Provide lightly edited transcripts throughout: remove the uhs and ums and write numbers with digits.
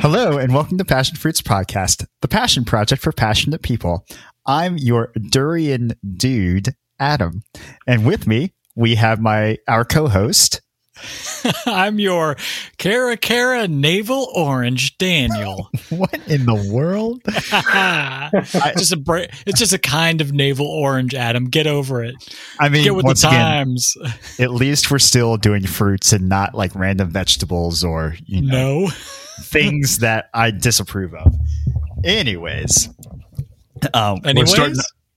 Hello, and welcome to Passion Fruits Podcast, the passion project for passionate people. I'm your durian dude, Adam, and with me we have our co-host. I'm your Cara Cara Navel Orange, Daniel. What in the world? It's just a kind of navel orange, Adam. Get over it. I mean, get with once the times. Again, at least we're still doing fruits and not like random vegetables or things that I disapprove of. Anyways?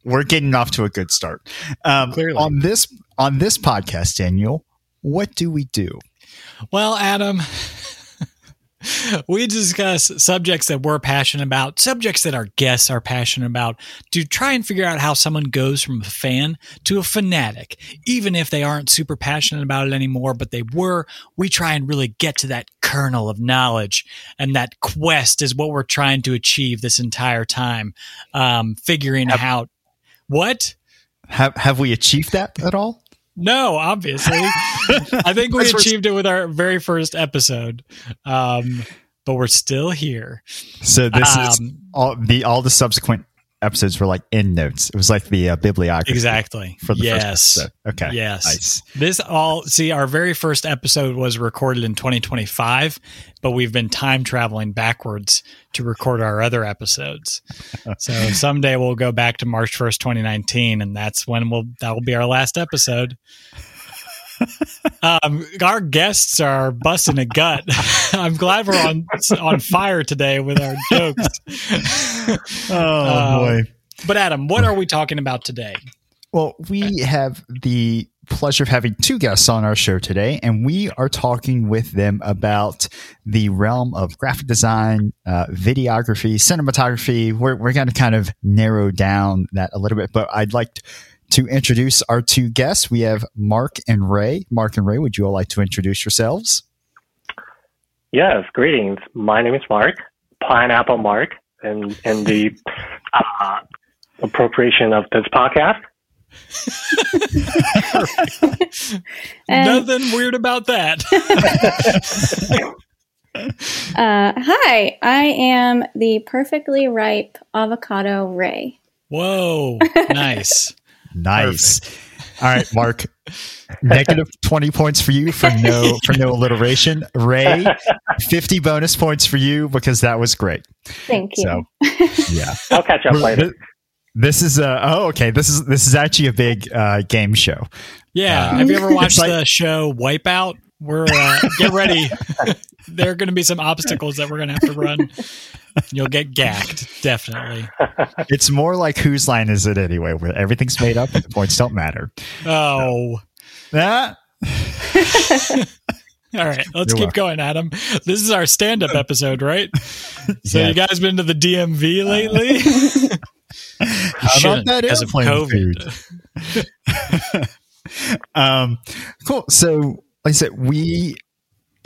We're getting off to a good start. Clearly. On this podcast, Daniel. What do we do? Well, Adam, we discuss subjects that we're passionate about, subjects that our guests are passionate about, to try and figure out how someone goes from a fan to a fanatic. Even if they aren't super passionate about it anymore, but they were, we try and really get to that kernel of knowledge. And that quest is what we're trying to achieve this entire time, figuring out what? Have we achieved that at all? No, obviously. I think we achieved it with our very first episode, but we're still here. So this is all the subsequent episodes were like end notes. It was like the bibliography. Exactly. For the first episode. Okay. Yes. Nice. Our very first episode was recorded in 2025, but we've been time traveling backwards to record our other episodes. So someday we'll go back to March 1st, 2019, and that's when that will be our last episode. Our guests are busting a gut. I'm glad we're on fire today with our jokes. Boy. But Adam, what are we talking about today? Well, we have the pleasure of having two guests on our show today, and we are talking with them about the realm of graphic design, videography, cinematography. We're going to kind of narrow down that a little bit, but I'd like to introduce our two guests. We have Mark and Ray. Mark and Ray, would you all like to introduce yourselves? Yes, greetings. My name is Mark, Pineapple Mark, and the appropriation of this podcast. Nothing weird about that. Hi, I am the perfectly ripe avocado Ray. Whoa, nice. Nice. Perfect. All right, Mark. Negative 20 points for you for no alliteration. Ray, 50 bonus points for you because that was great. Thank you. So, yeah, I'll catch up later. This is this is actually a big game show. Yeah. Have you ever watched the show Wipeout? We're get ready. There are going to be some obstacles that we're going to have to run. You'll get gagged, definitely. It's more like Whose Line Is It Anyway, where everything's made up and the points don't matter. Oh. All right, let's keep going, Adam. This is our stand-up episode, right? So you guys been to the DMV lately? How about that airplane food? Cool. So, like I said, we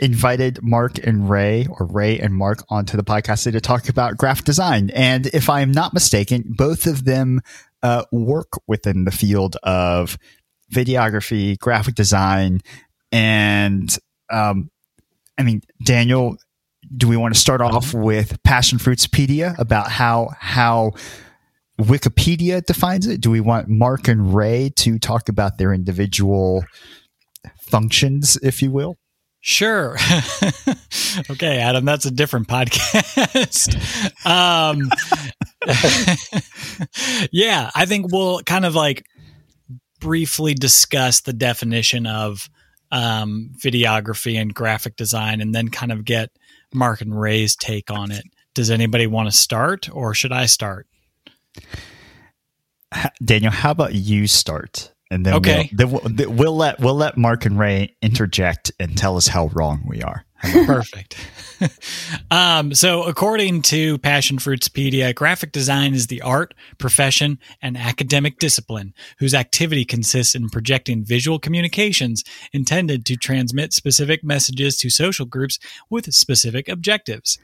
invited Mark and Ray, or Ray and Mark, onto the podcast to talk about graphic design. And if I'm not mistaken, both of them work within the field of videography, graphic design, and Daniel, do we want to start off with Passion Fruitspedia about how Wikipedia defines it? Do we want Mark and Ray to talk about their individual functions, if you will? Sure. Okay, Adam, that's a different podcast. Yeah, I think we'll kind of like briefly discuss the definition of videography and graphic design, and then kind of get Mark and Ray's take on it. Does anybody want to start, or should I start? Daniel, how about you start? And then, okay. we'll let Mark and Ray interject and tell us how wrong we are. Perfect. So according to Passion Fruitspedia, graphic design is the art, profession, and academic discipline whose activity consists in projecting visual communications intended to transmit specific messages to social groups with specific objectives.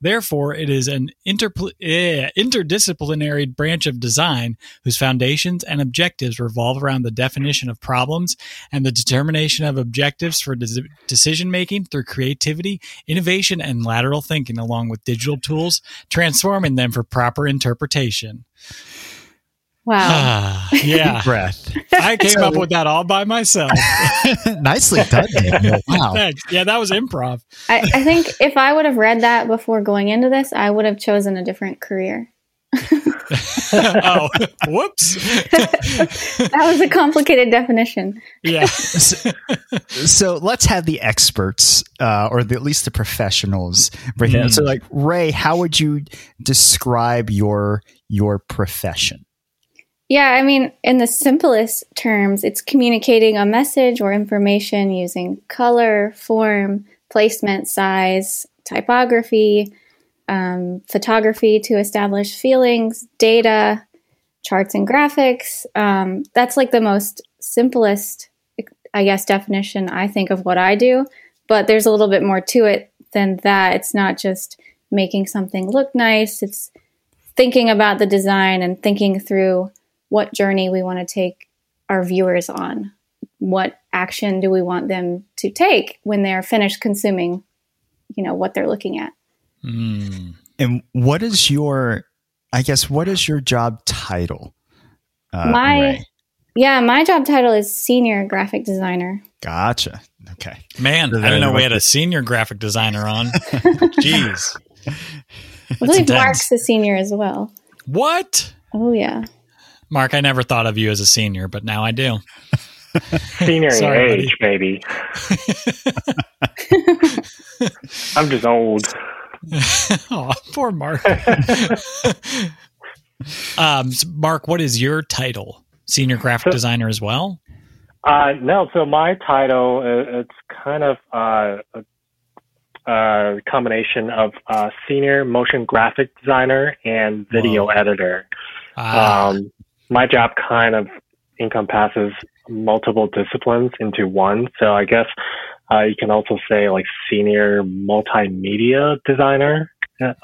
Therefore, it is an interdisciplinary branch of design whose foundations and objectives revolve around the definition of problems and the determination of objectives for decision-making through creativity, innovation, and lateral thinking, along with digital tools, transforming them for proper interpretation. Wow. Yeah. Deep breath. I came up with that all by myself. Nicely done, Daniel. Wow. Thanks. Yeah, that was improv. I think if I would have read that before going into this, I would have chosen a different career. Oh, whoops. That was a complicated definition. Yeah. So let's have the experts, or at least the professionals. Mm. So like, Ray, how would you describe your profession? Yeah, I mean, in the simplest terms, it's communicating a message or information using color, form, placement, size, typography, photography to establish feelings, data, charts and graphics. That's like the most simplest, I guess, definition I think of what I do. But there's a little bit more to it than that. It's not just making something look nice. It's thinking about the design and thinking through what journey we want to take our viewers on. What action do we want them to take when they're finished consuming, you know, what they're looking at? Mm. And what is your job title? My job title is senior graphic designer. Gotcha. Okay. Man, I didn't know we had a senior graphic designer on. Jeez. I believe Mark's a senior as well. What? Oh, yeah. Mark, I never thought of you as a senior, but now I do. Senior in age, baby. I'm just old. Oh, poor Mark. Mark, what is your title? Senior graphic designer as well? No, so my title, it's kind of a combination of senior motion graphic designer and video editor. My job kind of encompasses multiple disciplines into one. So I guess you can also say like senior multimedia designer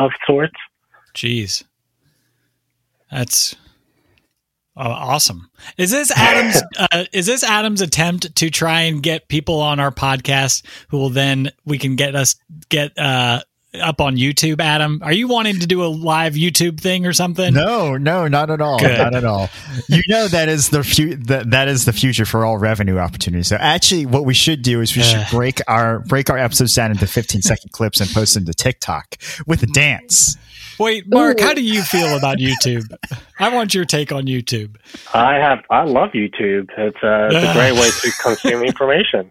of sorts. Jeez. That's awesome. Is this Adam's attempt to try and get people on our podcast who will then we can get up on YouTube, Adam? Are you wanting to do a live YouTube thing or something? No, not at all. Good. Not at all. You know, that is the future for all revenue opportunities. So actually what we should do is we should break our episodes down into 15-second clips and post them to TikTok with a dance. Wait, Mark, How do you feel about YouTube? I want your take on YouTube. I love YouTube. It's a great way to consume information.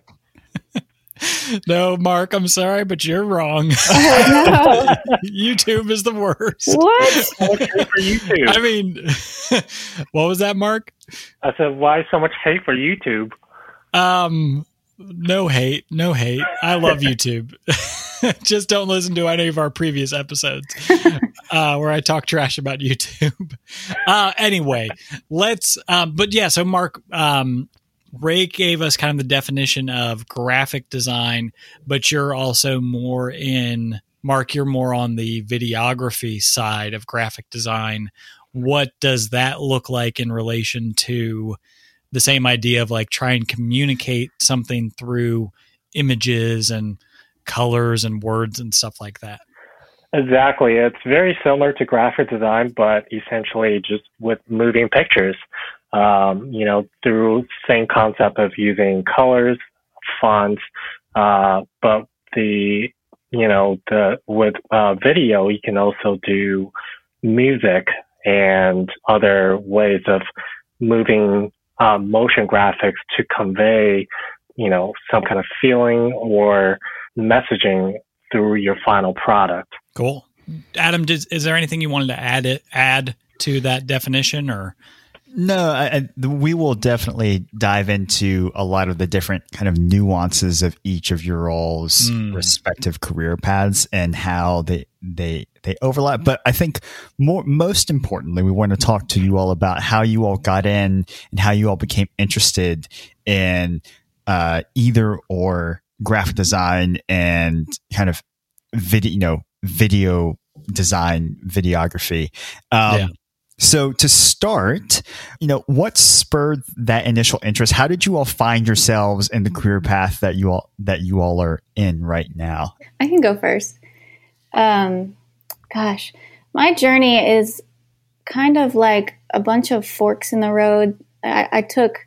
No, Mark, I'm sorry, but you're wrong. Oh, no. YouTube is the worst. What? What's hate for YouTube? I mean, what was that, Mark? I said, why so much hate for YouTube? No hate. I love YouTube. Just don't listen to any of our previous episodes where I talk trash about YouTube. Anyway, so Mark, Ray gave us kind of the definition of graphic design, but you're also more on the videography side of graphic design. What does that look like in relation to the same idea of like try and communicate something through images and colors and words and stuff like that? Exactly. It's very similar to graphic design, but essentially just with moving pictures. Through same concept of using colors, fonts, but with video, you can also do music and other ways of moving, motion graphics to convey, some kind of feeling or messaging through your final product. Cool. Adam, is there anything you wanted to add to that definition or? No, we will definitely dive into a lot of the different kind of nuances of each of your roles, respective career paths, and how they overlap. But I think most importantly, we want to talk to you all about how you all got in and how you all became interested in either or graphic design and kind of video, video design, videography. So to start, what spurred that initial interest? How did you all find yourselves in the career path that you all are in right now? I can go first. Gosh, my journey is kind of like a bunch of forks in the road. I took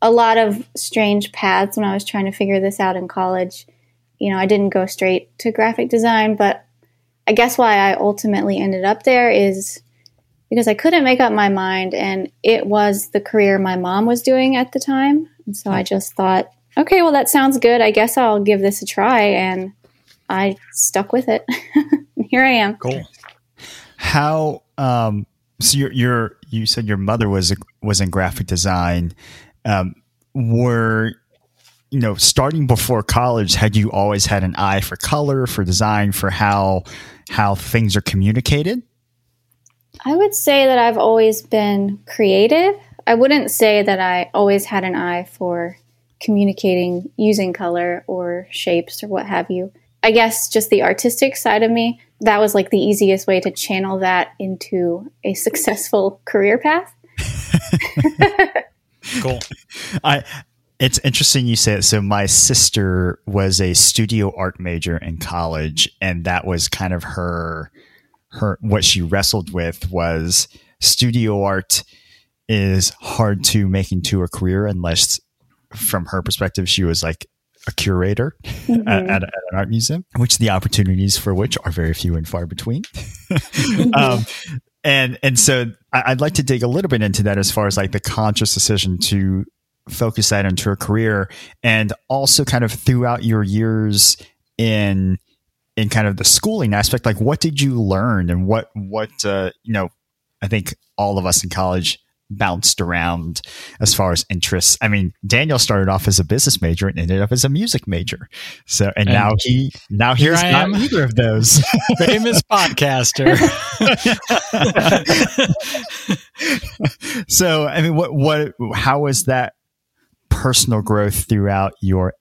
a lot of strange paths when I was trying to figure this out in college. I didn't go straight to graphic design, but I guess why I ultimately ended up there is because I couldn't make up my mind, and it was the career my mom was doing at the time. And so I just thought, okay, well, that sounds good. I guess I'll give this a try. And I stuck with it. Here I am. Cool. How, so you said your mother was in graphic design. Starting before college, had you always had an eye for color, for design, for how things are communicated? I would say that I've always been creative. I wouldn't say that I always had an eye for communicating using color or shapes or what have you. I guess just the artistic side of me, that was like the easiest way to channel that into a successful career path. Cool. It's interesting you say it. So my sister was a studio art major in college, and that was kind of her what she wrestled with was studio art is hard to make into a career unless, from her perspective, she was like a curator at an art museum, which the opportunities for which are very few and far between. And so I'd like to dig a little bit into that as far as like the conscious decision to focus that into a career, and also kind of throughout your years in kind of the schooling aspect, like what did you learn, and what I think all of us in college bounced around as far as interests. I mean, Daniel started off as a business major and ended up as a music major. So, and now here's not either of those. Famous podcaster. So, I mean, how was that personal growth throughout your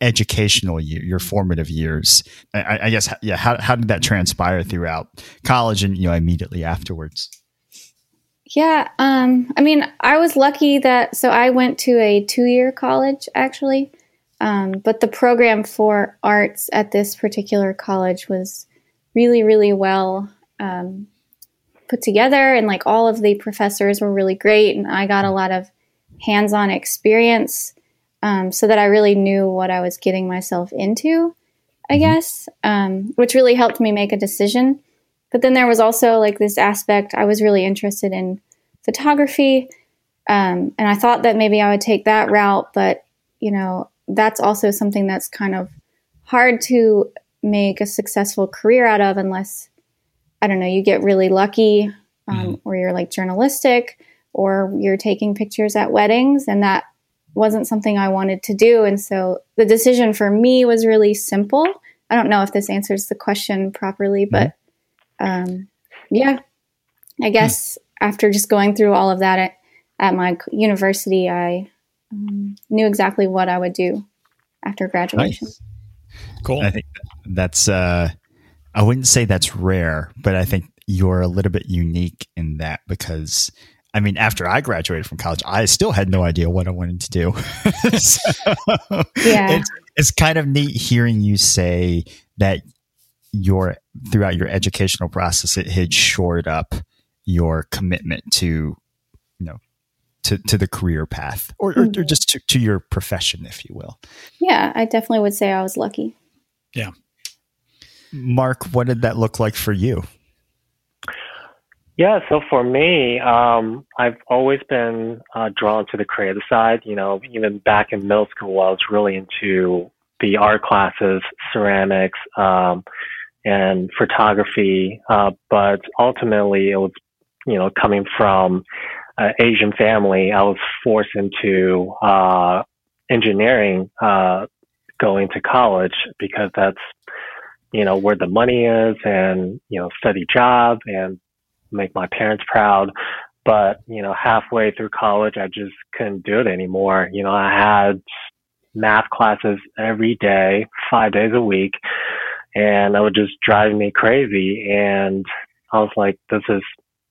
educational year, your formative years? I guess, yeah. How did that transpire throughout college and immediately afterwards? Yeah, I mean, I was lucky that I went to a 2-year college actually, but the program for arts at this particular college was really, really well put together, and like all of the professors were really great, and I got a lot of hands-on experience. So that I really knew what I was getting myself into, I guess, which really helped me make a decision. But then there was also like this aspect, I was really interested in photography, and I thought that maybe I would take that route. But, that's also something that's kind of hard to make a successful career out of unless, I don't know, you get really lucky or you're like journalistic or you're taking pictures at weddings, and that wasn't something I wanted to do. And so the decision for me was really simple. I don't know if this answers the question properly, but I guess after just going through all of that at my university, I knew exactly what I would do after graduation. Nice. Cool. I think that's, I wouldn't say that's rare, but I think you're a little bit unique in that because, I mean, after I graduated from college, I still had no idea what I wanted to do. It's kind of neat hearing you say that throughout your educational process, it had shored up your commitment to the career path or just to your profession, if you will. Yeah, I definitely would say I was lucky. Yeah. Mark, what did that look like for you? Yeah, so for me, I've always been drawn to the creative side. Even back in middle school, I was really into the art classes, ceramics, and photography. But ultimately, it was, coming from an Asian family, I was forced into engineering, going to college because that's, where the money is, and, steady job and make my parents proud. But, halfway through college, I just couldn't do it anymore. I had math classes every day, 5 days a week. and that would just drive me crazy. And I was like, this is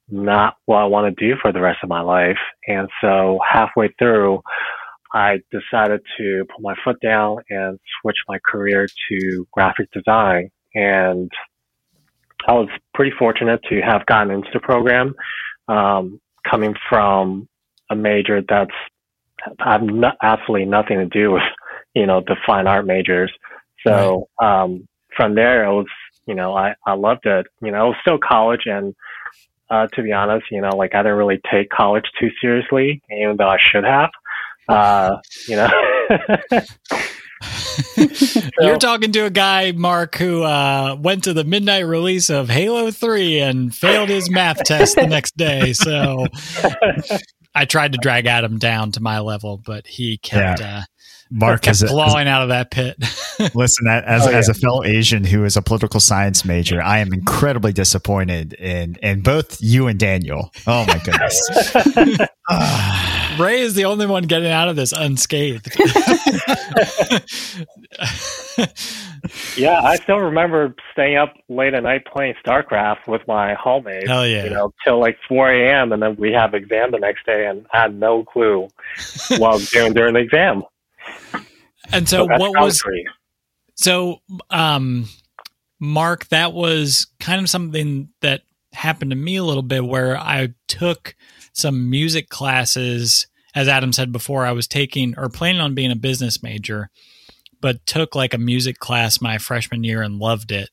not what I want to do for the rest of my life. And so halfway through, I decided to put my foot down and switch my career to graphic design. And I was pretty fortunate to have gotten into the program, coming from a major that's absolutely nothing to do with, you know, the fine art majors. So, from there, it was, you know, I loved it. You know, it was still college, and to be honest, you know, like, I didn't really take college too seriously, even though I should have. You know, so, you're talking to a guy, Mark, who went to the midnight release of Halo 3 and failed his math test the next day. So I tried to drag Adam down to my level, but he kept Mark kept clawing out of that pit. Listen, as a fellow Asian who is a political science major, I am incredibly disappointed in both you and Daniel. Oh my goodness. Ray is the only one getting out of this unscathed. Yeah, I still remember staying up late at night playing StarCraft with my hallmates, you know, till like 4 a.m. And then we have exam the next day, and I had no clue what I was doing during the exam. And so what was Mark, that was kind of something that happened to me a little bit, where I took some music classes. As Adam said before, I was taking or planning on being a business major, but took like a music class my freshman year and loved it.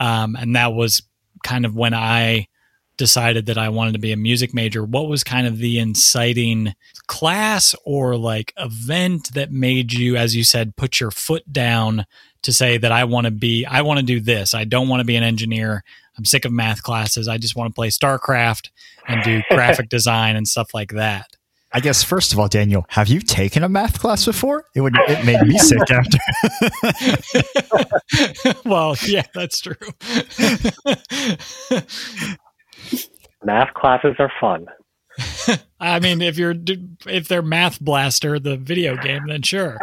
And that was kind of when I decided that I wanted to be a music major. What was kind of the inciting class or like event that made you, as you said, put your foot down to say that I want to do this. I don't want to be an engineer. I'm sick of math classes. I just want to play StarCraft and do graphic design and stuff like that. I guess, first of all, Daniel, have you taken a math class before? It made me sick after. Well, yeah, that's true. Math classes are fun. I mean, if they're Math Blaster, the video game, then sure.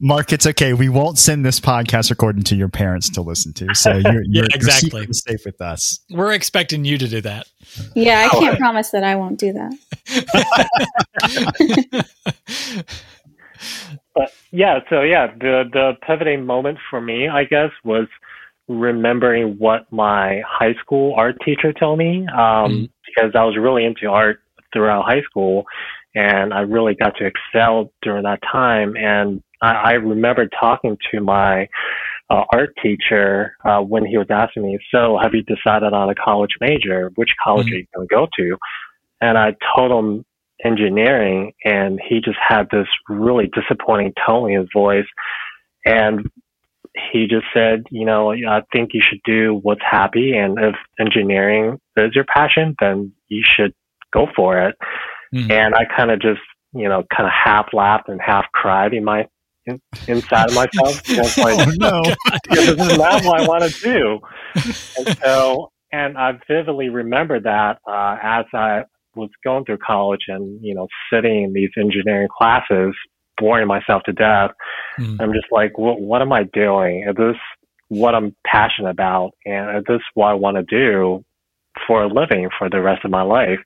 Mark, it's okay. We won't send this podcast recording to your parents to listen to. So you're safe with us. We're expecting you to do that. Yeah, I can't promise that I won't do that. But the pivoting moment for me, I guess, was remembering what my high school art teacher told me, because I was really into art throughout high school, and I really got to excel during that time. And I remember talking to my art teacher when he was asking me, so have you decided on a college major? Which college are you going to go to? And I told him engineering, and he just had this really disappointing tone in his voice. And he just said, you know, I think you should do what's happy. And if engineering is your passion, then you should go for it. Mm-hmm. And I kind of just, you know, kind of half laughed and half cried inside of myself. I was like, oh, no, this is not what I want to do. And I vividly remember that as I was going through college and, you know, sitting in these engineering classes, boring myself to death. I'm just like, what am I doing? Is this what I'm passionate about? And is this what I want to do for a living for the rest of my life?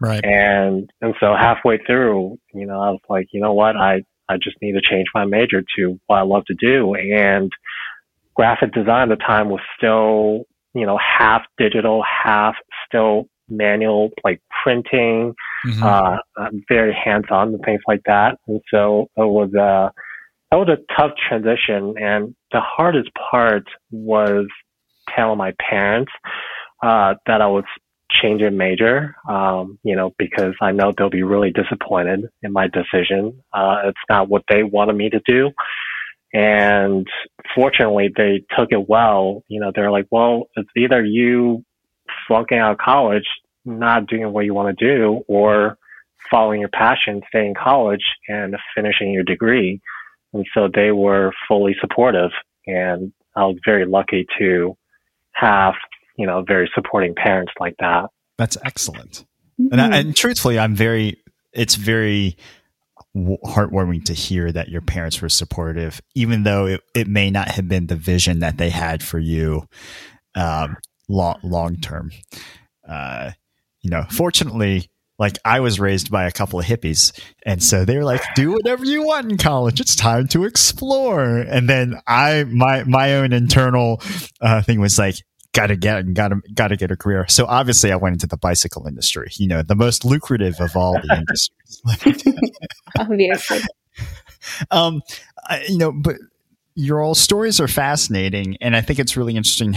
Right. And so halfway through, you know, I was like, you know what? I just need to change my major to what I love to do. And graphic design at the time was still, you know, half digital, half still manual, like printing, very hands-on and things like that. And so it was a tough transition. And the hardest part was telling my parents that I was changing major, you know, because I know they'll be really disappointed in my decision. It's not what they wanted me to do. And fortunately, they took it well. You know, they're like, well, it's either you flunking out of college, not doing what you want to do, or following your passion, staying in college and finishing your degree. And so they were fully supportive, and I was very lucky to have, you know, very supporting parents like that. That's excellent. And truthfully, it's very heartwarming to hear that your parents were supportive, even though it may not have been the vision that they had for you long term. Fortunately, like, I was raised by a couple of hippies, and so they were like, do whatever you want in college. It's time to explore. And then my own internal thing was like, gotta get a career. So obviously I went into the bicycle industry, the most lucrative of all the industries. Obviously. But your stories are fascinating, and I think it's really interesting.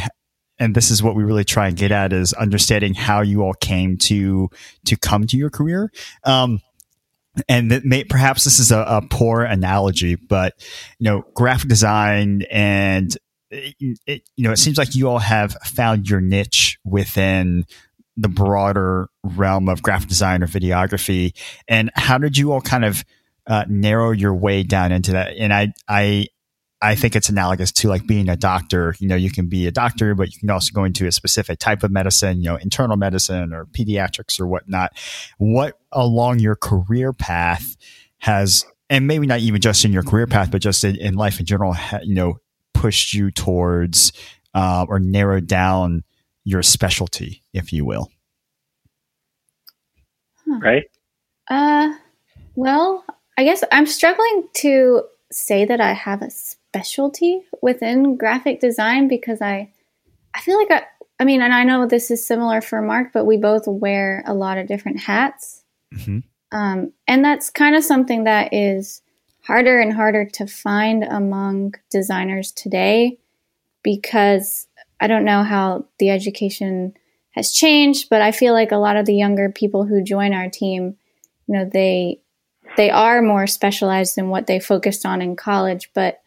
And this is what we really try and get at, is understanding how you all came to come to your career. And that perhaps this is a poor analogy, but, graphic design, and it seems like you all have found your niche within the broader realm of graphic design or videography. And how did you all kind of narrow your way down into that? And I think it's analogous to like being a doctor. You can be a doctor, but you can also go into a specific type of medicine, internal medicine or pediatrics or whatnot. What along your career path has, and maybe not even just in your career path, but just in life in general, pushed you towards or narrowed down your specialty, if you will? Huh. Right? Well, I guess I'm struggling to say that I have a specialty within graphic design, because I feel like and I know this is similar for Mark, but we both wear a lot of different hats. Mm-hmm. And that's kind of something that is harder and harder to find among designers today, because I don't know how the education has changed, but I feel like a lot of the younger people who join our team, they are more specialized in what they focused on in college. But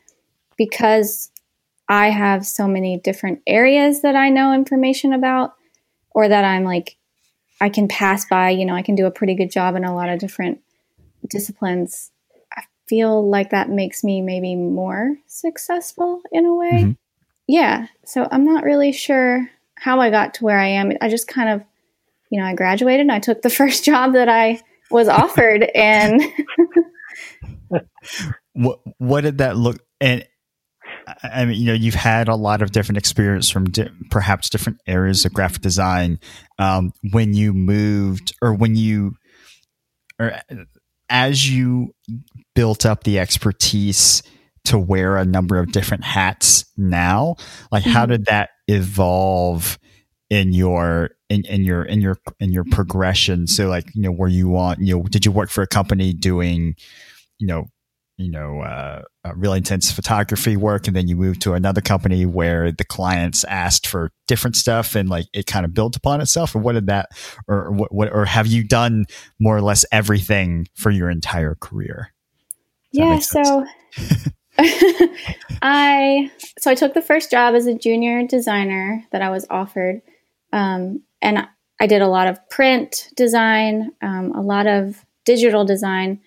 because I have so many different areas that I know information about, or that I'm like, I can pass by, I can do a pretty good job in a lot of different disciplines. I feel like that makes me maybe more successful in a way. Mm-hmm. Yeah. So I'm not really sure how I got to where I am. I just kind of, I graduated and I took the first job that I was offered. And what did that look? And I mean, you've had a lot of different experience from perhaps different areas of graphic design. When you moved, or as you built up the expertise to wear a number of different hats now, like, mm-hmm. how did that evolve in your progression? So like, were you on, did you work for a company doing, really intense photography work, and then you moved to another company where the clients asked for different stuff, and like it kind of built upon itself? Or what did that, or what, or have you done more or less everything for your entire career? Yeah. So I took the first job as a junior designer that I was offered. And I did a lot of print design, a lot of digital design,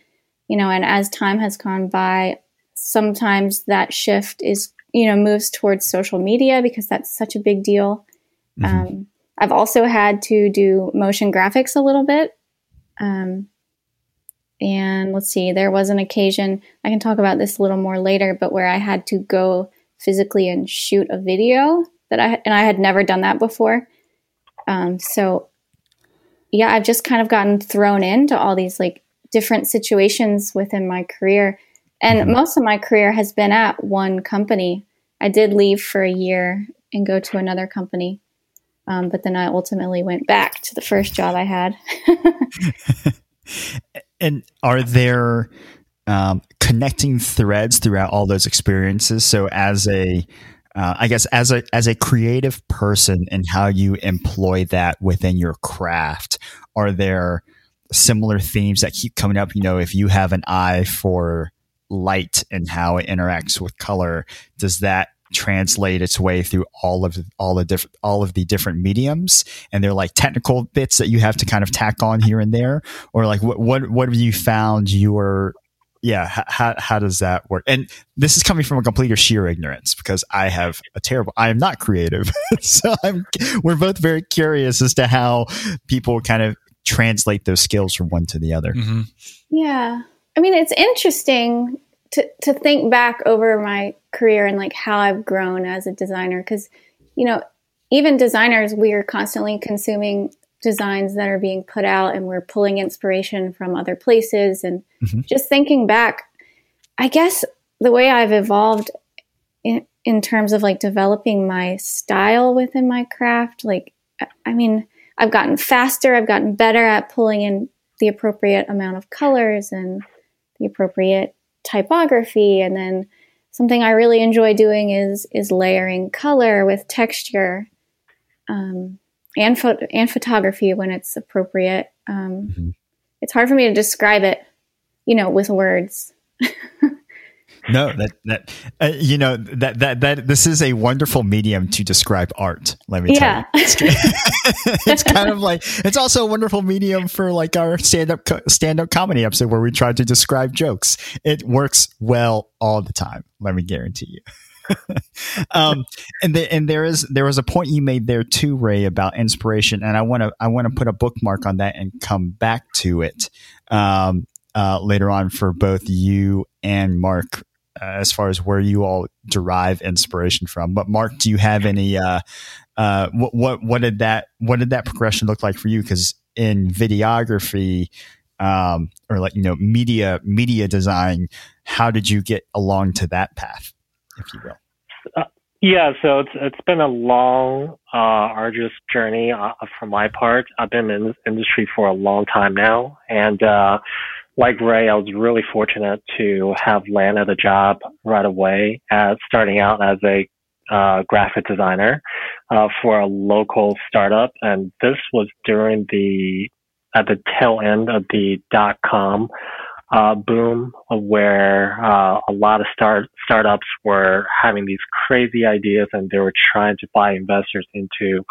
and as time has gone by, sometimes that shift is, moves towards social media, because that's such a big deal. Mm-hmm. I've also had to do motion graphics a little bit. And let's see, there was an occasion, I can talk about this a little more later, but where I had to go physically and shoot a video and I had never done that before. So yeah, I've just kind of gotten thrown into all these like different situations within my career. And mm-hmm. most of my career has been at one company. I did leave for a year and go to another company. But then I ultimately went back to the first job I had. And are there connecting threads throughout all those experiences? So as a creative person, and how you employ that within your craft, are there similar themes that keep coming up? If you have an eye for light and how it interacts with color, does that translate its way through all of the different mediums? And they're like technical bits that you have to kind of tack on here and there, or like what have you found your? Yeah. How does that work? And this is coming from a complete or sheer ignorance, because I am not creative. So we're both very curious as to how people kind of translate those skills from one to the other. Mm-hmm. Yeah. I mean, it's interesting to think back over my career and like how I've grown as a designer, because, you know, even designers, we are constantly consuming designs that are being put out and we're pulling inspiration from other places. And just thinking back, I guess the way I've evolved in terms of like developing my style within my craft, like, I mean, I've gotten faster, I've gotten better at pulling in the appropriate amount of colors and the appropriate typography. And then something I really enjoy doing is layering color with texture, and photography when it's appropriate. It's hard for me to describe it, you know, with words. No, that this is a wonderful medium to describe art. Let me tell you, it's kind of like, it's also a wonderful medium for like our stand up comedy episode where we try to describe jokes. It works well all the time. Let me guarantee you. There was a point you made there too, Ray, about inspiration, and I want to put a bookmark on that and come back to it later on for both you and Mark, as far as where you all derive inspiration from. But Mark, do you have any? What did that progression look like for you? Because in videography, or like, you know, media design, how did you get along to that path, if you will? So it's been a long, arduous journey for my part. I've been in this industry for a long time now. And like Ray, I was really fortunate to have landed a job right away, starting out as a graphic designer for a local startup. And this was during at the tail end of the dot-com boom, where a lot of startups were having these crazy ideas and they were trying to buy investors into.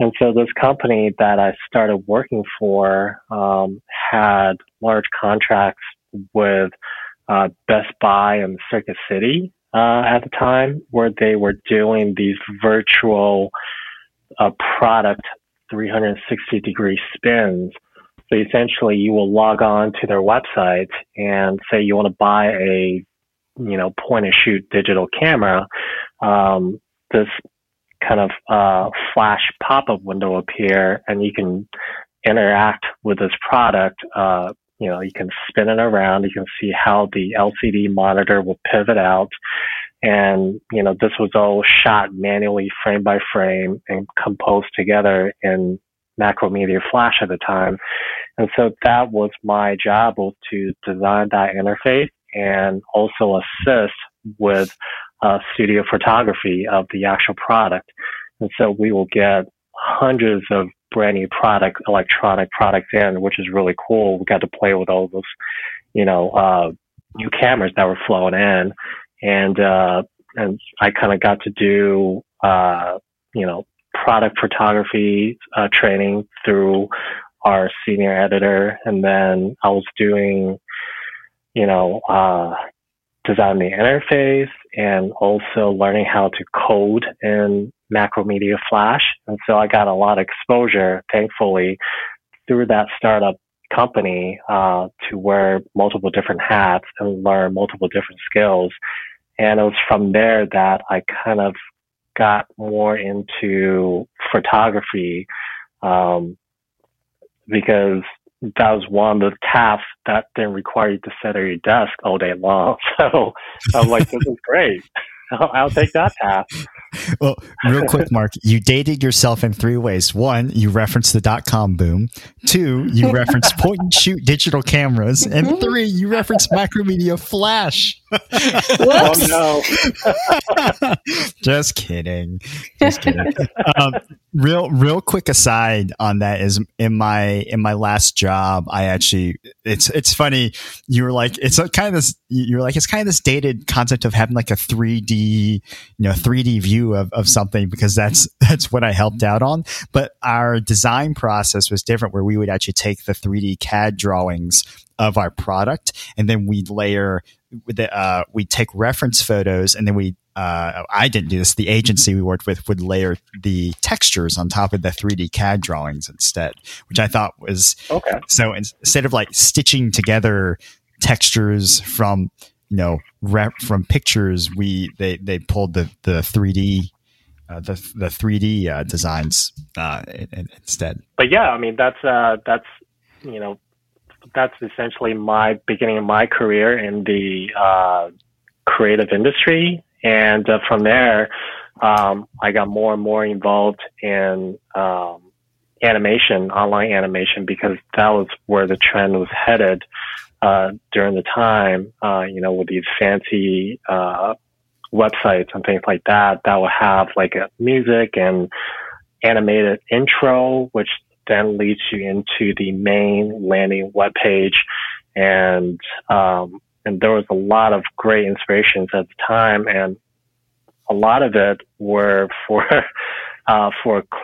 And so this company that I started working for had large contracts with Best Buy and Circuit City at the time, where they were doing these virtual product 360-degree spins. So essentially, you will log on to their website and say you want to buy a, you know, point-and-shoot digital camera. This kind of flash pop-up window appear, and you can interact with this product. You know, you can spin it around. You can see how the LCD monitor will pivot out. And, you know, this was all shot manually, frame by frame, and composed together in Macromedia Flash at the time. And so that was my job, was to design that interface and also assist with studio photography of the actual product. And so we will get hundreds of brand new electronic products in, which is really cool. We got to play with all those, you know, new cameras that were flowing in. And I kind of got to do, you know, product photography training through our senior editor, and then I was doing, you know, designing the interface and also learning how to code in Macromedia Flash. And so I got a lot of exposure, thankfully, through that startup company to wear multiple different hats and learn multiple different skills. And it was from there that I kind of got more into photography, because that was one of the tasks that didn't require you to sit at your desk all day long. So I was like, this is great. I'll take that task. Well, real quick, Mark, you dated yourself in three ways. One, you referenced the dot-com boom. Two, you referenced point-and-shoot digital cameras. And three, you referenced Macromedia Flash. Oh, no. Just kidding. Just kidding. Real quick aside on that is, in my last job, I actually, it's funny. You were like, it's kind of this dated concept of having like a 3D view of something, because that's what I helped out on. But our design process was different, where we would actually take the 3D CAD drawings of our product, and then we'd layer we'd take reference photos, and then I didn't do this, the agency we worked with would layer the textures on top of the 3D CAD drawings instead, which I thought was okay. So instead of like stitching together textures from, you know, from pictures. They pulled the 3D the 3D designs instead. But yeah, I mean, that's essentially my beginning of my career in the creative industry. And from there, I got more and more involved in animation, online animation, because that was where the trend was headed during the time, with these fancy websites and things like that would have like a music and animated intro, which then leads you into the main landing webpage. And there was a lot of great inspirations at the time, and a lot of it were for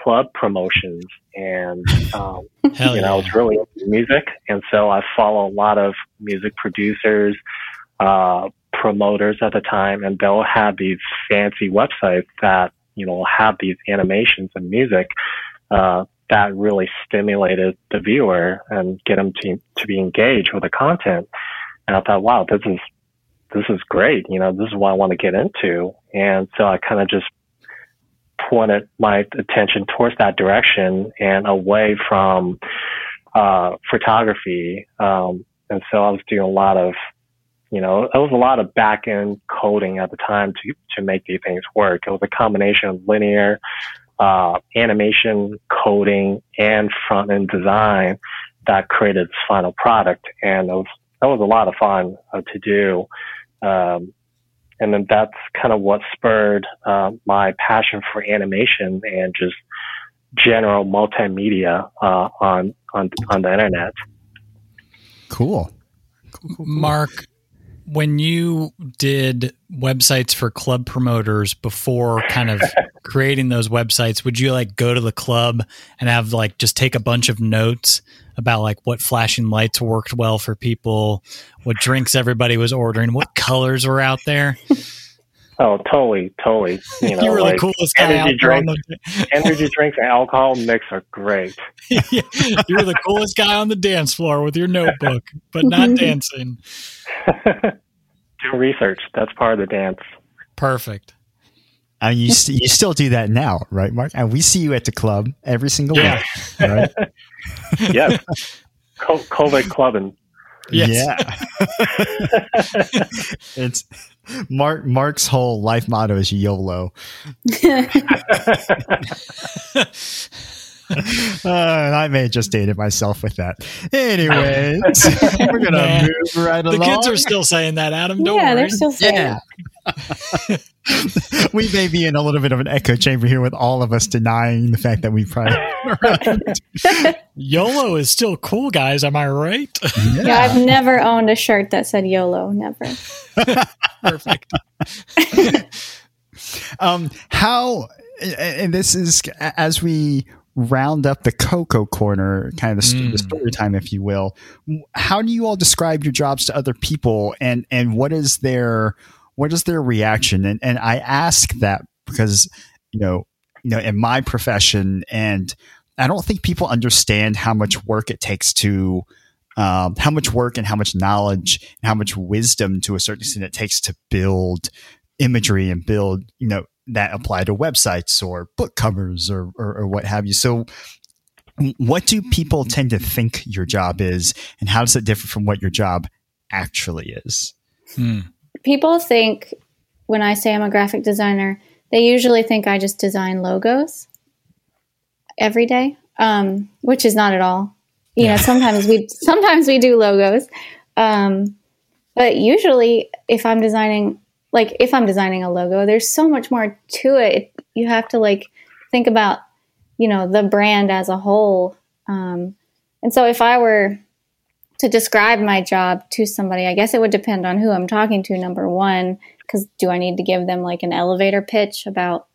club promotions. And I was really into music, and so I follow a lot of music producers, promoters at the time, and they'll have these fancy websites that have these animations and music that really stimulated the viewer and get them to be engaged with the content. And I thought, wow, this is great. This is what I want to get into. And so I kind of just pointed my attention towards that direction and away from photography. And so I was doing a lot of, it was a lot of back end coding at the time to make these things work. It was a combination of linear animation, coding, and front end design that created this final product. And that was a lot of fun to do. And then that's kind of what spurred my passion for animation and just general multimedia on the internet. Cool. Mark, when you did websites for club promoters before kind of creating those websites, would you like go to the club and have like just take a bunch of notes about like what flashing lights worked well for people, what drinks everybody was ordering, what colors were out there? Oh, totally. You were the coolest guy out there. Energy drinks and alcohol mix are great. Yeah, you were the coolest guy on the dance floor with your notebook, but not dancing. Do research. That's part of the dance. Perfect. And you still do that now, right, Mark? And we see you at the club every single week, right? Yes. COVID clubbing. Yes. Yeah. It's Mark's whole life motto is YOLO. I may have just dated myself with that. Anyways, we're going to move right along. The kids are still saying that, Adam. Don't worry. They're still saying that. We may be in a little bit of an echo chamber here with all of us denying the fact that we probably YOLO is still cool, guys. Am I right? Yeah, I've never owned a shirt that said YOLO. Never. Perfect. And this is as we round up the Cocoa Corner, kind of the story time, if you will. How do you all describe your jobs to other people, and what is their reaction? And I ask that because in my profession, and I don't think people understand how much work it takes to how much work and how much knowledge and how much wisdom to a certain extent it takes to build imagery and build that apply to websites or book covers or what have you. So what do people tend to think your job is, and how does it differ from what your job actually is? People think, when I say I'm a graphic designer, they usually think I just design logos every day, which is not at all. Sometimes we do logos. But usually if I'm designing a logo, there's so much more to it. You have to think about, the brand as a whole. And so if I were to describe my job to somebody, I guess it would depend on who I'm talking to, number one, because do I need to give them an elevator pitch about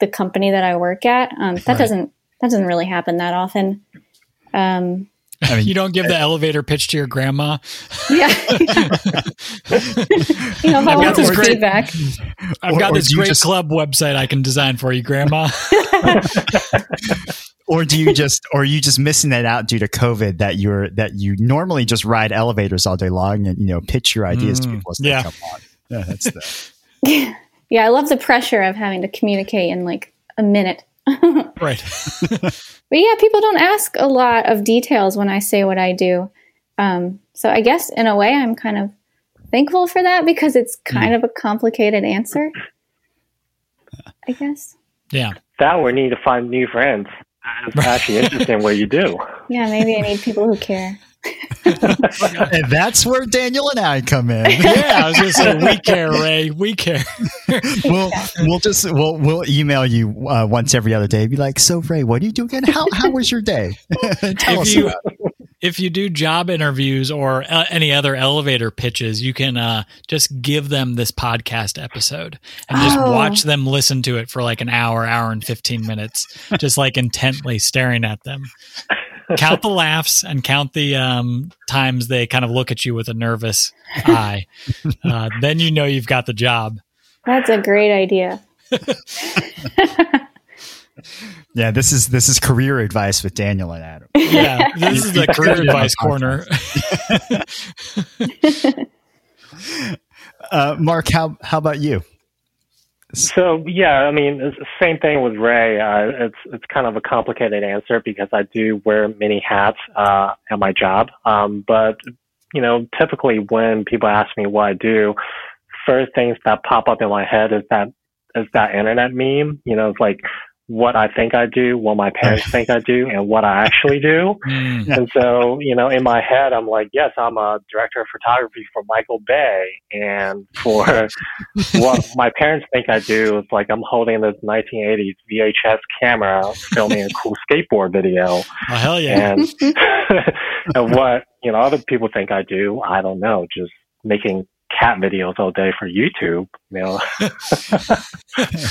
the company that I work at? That doesn't really happen that often. You don't give the elevator pitch to your grandma. Yeah. If I want some feedback. I've got this great club website I can design for you, Grandma. Or do you just, or are you just missing that out due to COVID that you're, that you normally just ride elevators all day long and, you know, pitch your ideas to people as they come on? Yeah, that's the... Yeah, I love the pressure of having to communicate in like a minute. Right. But yeah, people don't ask a lot of details when I say what I do. So I guess in a way I'm kind of thankful for that because it's kind of a complicated answer, I guess. Yeah. That we need to find new friends. It's actually interesting what you do. Yeah, maybe I need people who care. And that's where Daniel and I come in. Yeah, I was going to say we care, Ray. We care. We'll email you once every other day. Be like, so Ray, what do you do again? How was your day? If you do job interviews or any other elevator pitches, you can just give them this podcast episode and just watch them listen to it for like an hour and 15 minutes, just like intently staring at them. Count the laughs and count the times they kind of look at you with a nervous eye. Then you know you've got the job. That's a great idea. Yeah, this is career advice with Daniel and Adam. Yeah, this is the career advice corner. Mark, how about you? So yeah, I mean, it's the same thing with Ray. It's kind of a complicated answer because I do wear many hats at my job. But you know, typically when people ask me what I do, first things that pop up in my head is that internet meme. You know, it's like, what I think I do, what my parents think I do, and what I actually do. And so, you know, in my head, I'm like, yes, I'm a director of photography for Michael Bay. And for what my parents think I do, it's like I'm holding this 1980s VHS camera filming a cool skateboard video. Oh, hell yeah. And, and what, you know, other people think I do, I don't know, just making cat videos all day for YouTube, you know.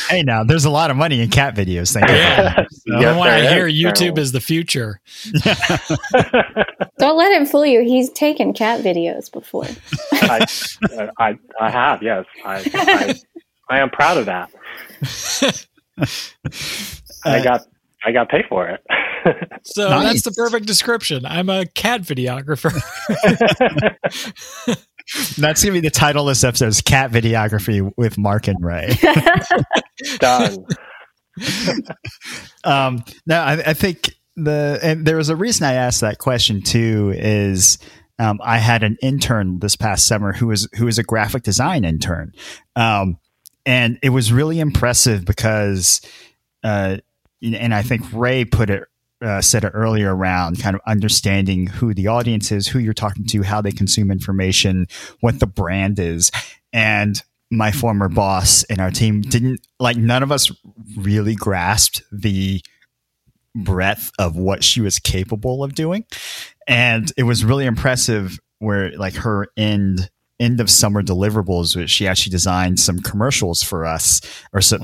Hey, now there's a lot of money in cat videos. Thank you. Yeah. So. Yes, when I hear YouTube is the future. Don't let him fool you. He's taken cat videos before. I have, yes. I am proud of that. I got paid for it. So nice. That's the perfect description. I'm a cat videographer. That's going to be the title of this episode is Cat Videography with Mark and Ray. Done. Now, I think there was a reason I asked that question too, is I had an intern this past summer who was a graphic design intern. And it was really impressive because, and I think Ray said it earlier around kind of understanding who the audience is, who you're talking to, how they consume information, what the brand is. And my former boss and our team none of us really grasped the breadth of what she was capable of doing. And it was really impressive where like her end of summer deliverables, which she actually designed some commercials for us or some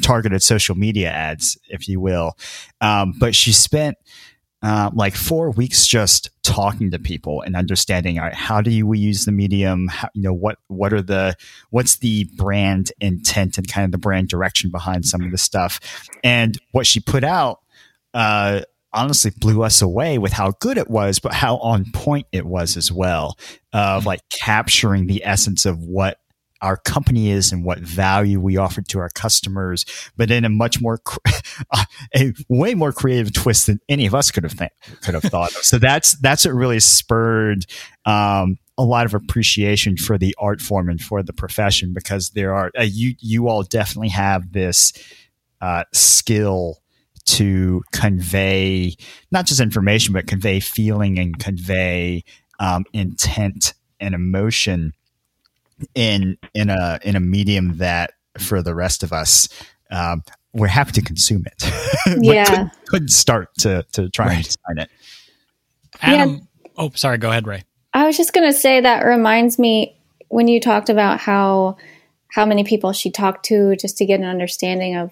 targeted social media ads, if you will. But she spent 4 weeks just talking to people and understanding, all right, how do we use the medium? How, you know, what's the brand intent and kind of the brand direction behind some of the stuff. And what she put out, honestly blew us away with how good it was, but how on point it was as well, of like capturing the essence of what our company is and what value we offer to our customers, but in a much more, a way more creative twist than any of us could have thought of. So that's what really spurred a lot of appreciation for the art form and for the profession, because there are you all definitely have this skill to convey not just information, but convey feeling and convey intent and emotion in a medium that for the rest of us, we're happy to consume it. Yeah, couldn't start to try and design it. Adam, yeah. Oh, sorry. Go ahead, Ray. I was just gonna say that reminds me when you talked about how many people she talked to just to get an understanding of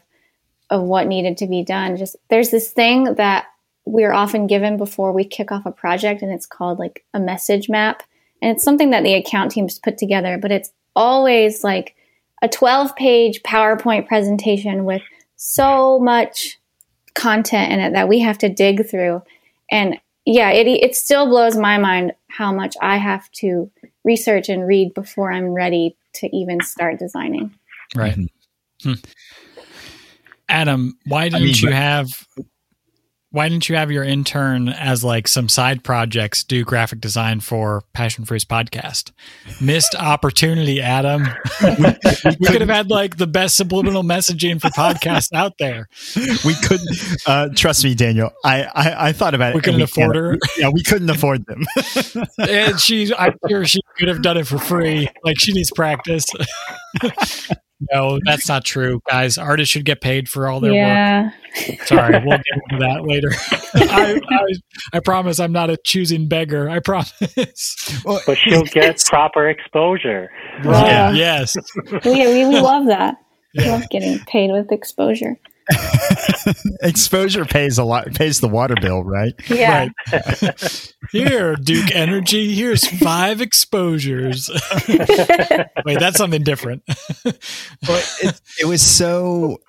what needed to be done. Just there's this thing that we're often given before we kick off a project, and it's called like a message map. And it's something that the account teams put together, but it's always like a 12-page PowerPoint presentation with so much content in it that we have to dig through. And yeah, it still blows my mind how much I have to research and read before I'm ready to even start designing. Right. Mm-hmm. Adam, why didn't you have your intern as like some side projects do graphic design for Passion Fruit's podcast? Missed opportunity, Adam. We could have had like the best subliminal messaging for podcasts out there. We couldn't. Trust me, Daniel. I thought about it. We couldn't afford her. Yeah, we couldn't afford them. And I'm sure she could have done it for free. Like, she needs practice. No, that's not true, guys. Artists should get paid for all their work. Sorry, we'll get into that later. I promise I'm not a choosing beggar. I promise. But she'll get proper exposure. Right. Yeah. Yes. We love that. Yeah. We love getting paid with exposure. Exposure pays a lot. Pays the water bill, right? Yeah. Right. Here, Duke Energy. Here's 5 exposures. Wait, that's something different. But it was so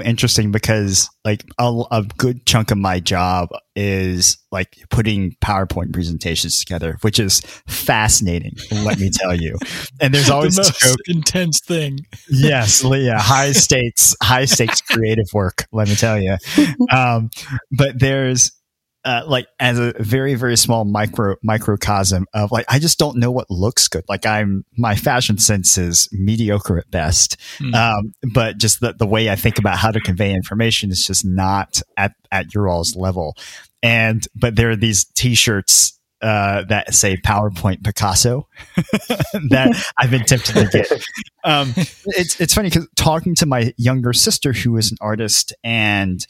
interesting because like a good chunk of my job is like putting PowerPoint presentations together, which is fascinating. Let me tell you. And there's always the most intense thing. Yes, Leah. High stakes creative work. Let me tell you. But there's like as a very, very small microcosm of like, I just don't know what looks good. Like my fashion sense is mediocre at best. Mm. But just the way I think about how to convey information is just not at your all's level. But there are these t-shirts that say PowerPoint Picasso that I've been tempted to get. It's funny because talking to my younger sister, who is an artist, and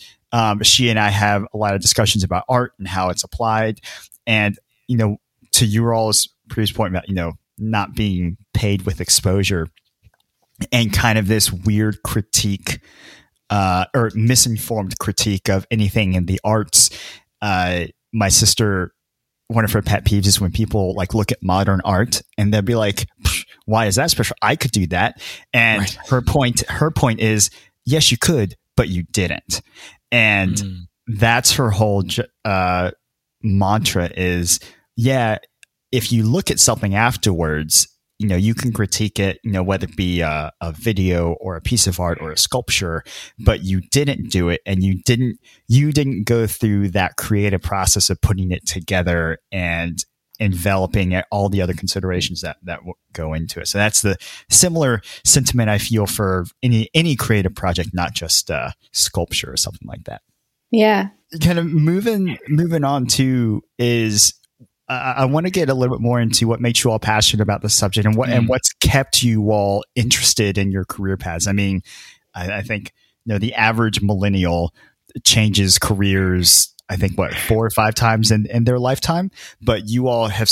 she and I have a lot of discussions about art and how it's applied. And, you know, to your all's previous point about, you know, not being paid with exposure and kind of this weird critique or misinformed critique of anything in the arts. My sister, one of her pet peeves is when people like look at modern art and they'll be like, why is that special? I could do that. And right. her point is, yes, you could, but you didn't. And that's her whole mantra is, yeah, if you look at something afterwards, you know, you can critique it, you know, whether it be a video or a piece of art or a sculpture, but you didn't do it, and you didn't go through that creative process of putting it together and enveloping all the other considerations that go into it. So that's the similar sentiment I feel for any creative project, not just sculpture or something like that. Yeah. Kind of moving on to is, I want to get a little bit more into what makes you all passionate about the subject and what's kept you all interested in your career paths. I mean, I think, you know, the average millennial changes careers, I think, 4 or 5 times in their lifetime, but you all have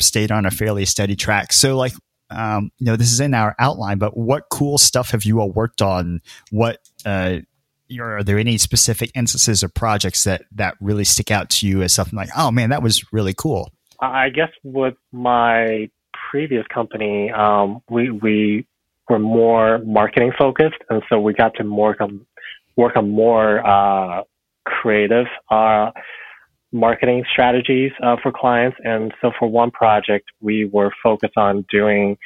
stayed on a fairly steady track. So like, you know, this is in our outline, but what cool stuff have you all worked on? What, are there any specific instances or projects that really stick out to you as something like, oh man, that was really cool? I guess with my previous company, we were more marketing focused. And so we got to work on more, creative marketing strategies for clients. And so for one project, we were focused on doing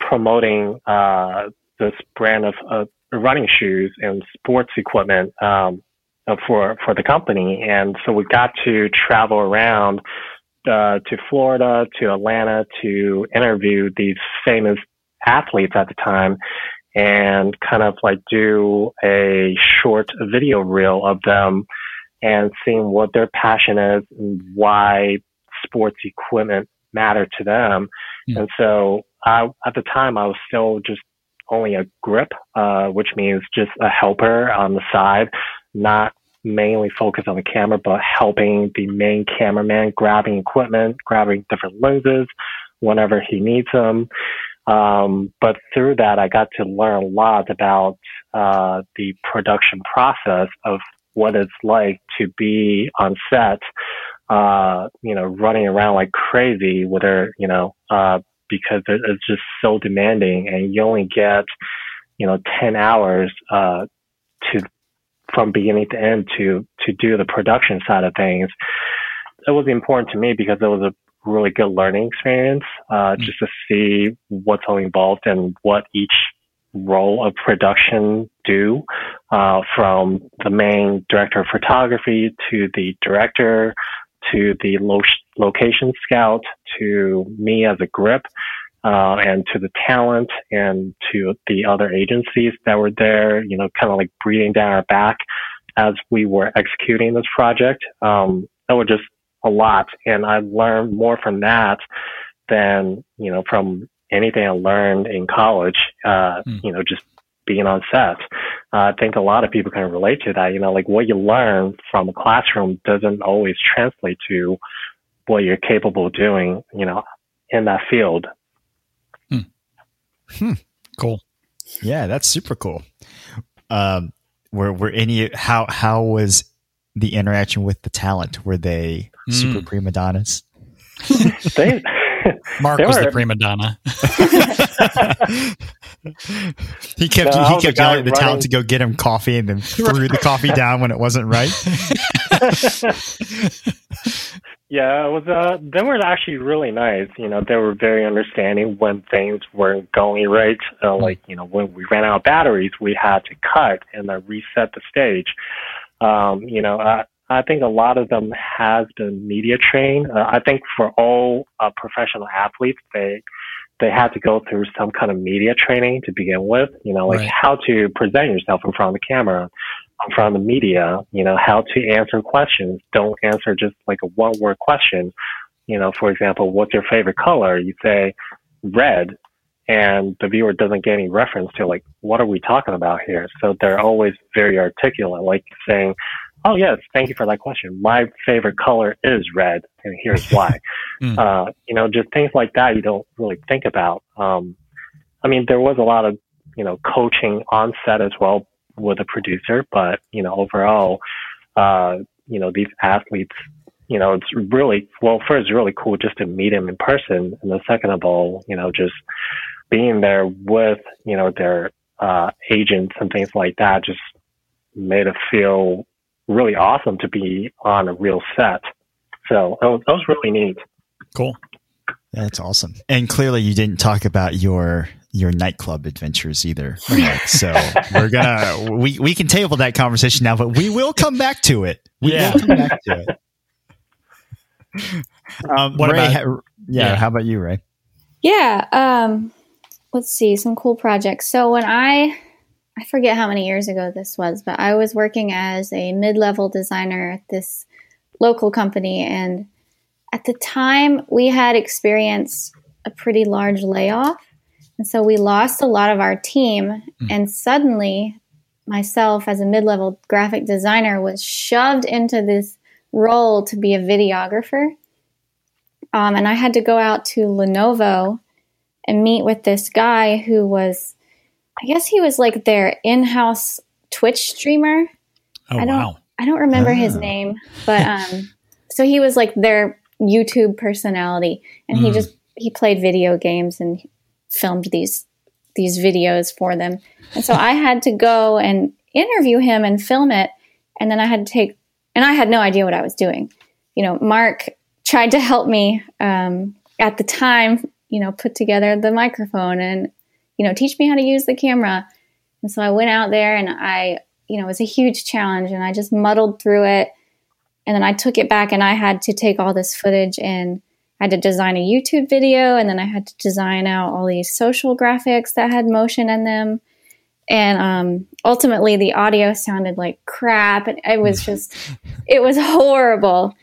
promoting this brand of running shoes and sports equipment for the company. And so we got to travel around to Florida, to Atlanta, to interview these famous athletes at the time, and kind of like do a short video reel of them and seeing what their passion is and why sports equipment mattered to them. Mm. And so at the time, I was still just only a grip, which means just a helper on the side, not mainly focused on the camera, but helping the main cameraman, grabbing equipment, grabbing different lenses whenever he needs them. But through that, I got to learn a lot about the production process of what it's like to be on set, you know, running around like crazy with her, you know, because it's just so demanding, and you only get, you know, 10 hours to from beginning to end to do the production side of things. It was important to me because it was a really good learning experience, just to see what's all involved and what each role of production do, from the main director of photography to the director to the location scout to me as a grip, and to the talent and to the other agencies that were there, you know, kind of like breathing down our back as we were executing this project. That was just a lot. And I learned more from that than, you know, from anything I learned in college, you know, just being on set. I think a lot of people can relate to that. You know, like what you learn from a classroom doesn't always translate to what you're capable of doing, you know, in that field. Cool. Yeah, that's super cool. How was the interaction with the talent? Were they super prima donnas? Mark was the prima donna. He kept telling the talent to go get him coffee and then threw the coffee down when it wasn't right. Yeah, it was. They were actually really nice. You know, they were very understanding when things weren't going right. Like, you know, when we ran out of batteries, we had to cut and then reset the stage. You know, I think a lot of them have the media train. I think for all professional athletes, they had to go through some kind of media training to begin with, you know, like how to present yourself in front of the camera, in front of the media, you know, how to answer questions. Don't answer just like a one-word question. You know, for example, what's your favorite color? You say red, and the viewer doesn't get any reference to like, what are we talking about here? So they're always very articulate, like saying, oh, yes, thank you for that question. My favorite color is red, and here's why. You know, just things like that you don't really think about. I mean, there was a lot of, you know, coaching on set as well with a producer, but, you know, overall, you know, these athletes, you know, it's really, well, first, really cool just to meet them in person. And then second of all, you know, just being there with, you know, their agents and things like that just made it feel really awesome to be on a real set. So that was really neat. Cool. That's awesome. And clearly you didn't talk about your nightclub adventures either. Right? So we can table that conversation now, but we will come back to it. We will come back to it. How about you, Ray? Yeah. Let's see, some cool projects. So when I forget how many years ago this was, but I was working as a mid-level designer at this local company. And at the time, we had experienced a pretty large layoff. And so we lost a lot of our team. And suddenly, myself as a mid-level graphic designer was shoved into this role to be a videographer. And I had to go out to Lenovo and meet with this guy who was... I guess he was like their in-house Twitch streamer. Oh, I don't remember his name, but so he was like their YouTube personality, and he played video games and filmed these videos for them. And so I had to go and interview him and film it, and then I had no idea what I was doing. You know, Mark tried to help me at the time, you know, put together the microphone and, you know, teach me how to use the camera. And so I went out there and I, you know, it was a huge challenge and I just muddled through it. And then I took it back and I had to take all this footage and I had to design a YouTube video. And then I had to design out all these social graphics that had motion in them. And ultimately the audio sounded like crap. And it was just, it was horrible.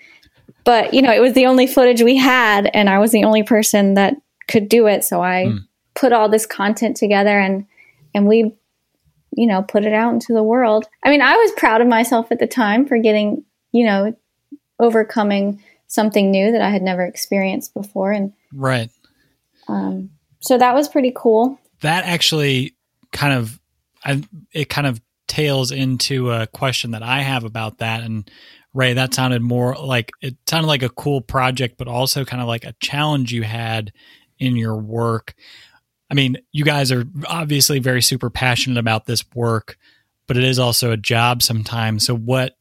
But, you know, it was the only footage we had and I was the only person that could do it. So I put all this content together and we, you know, put it out into the world. I mean, I was proud of myself at the time for getting, you know, overcoming something new that I had never experienced before. And right. So that was pretty cool. That actually kind of tails into a question that I have about that. And Ray, that sounded more like, it sounded like a cool project, but also kind of like a challenge you had in your work. I mean, you guys are obviously very super passionate about this work, but it is also a job sometimes. So what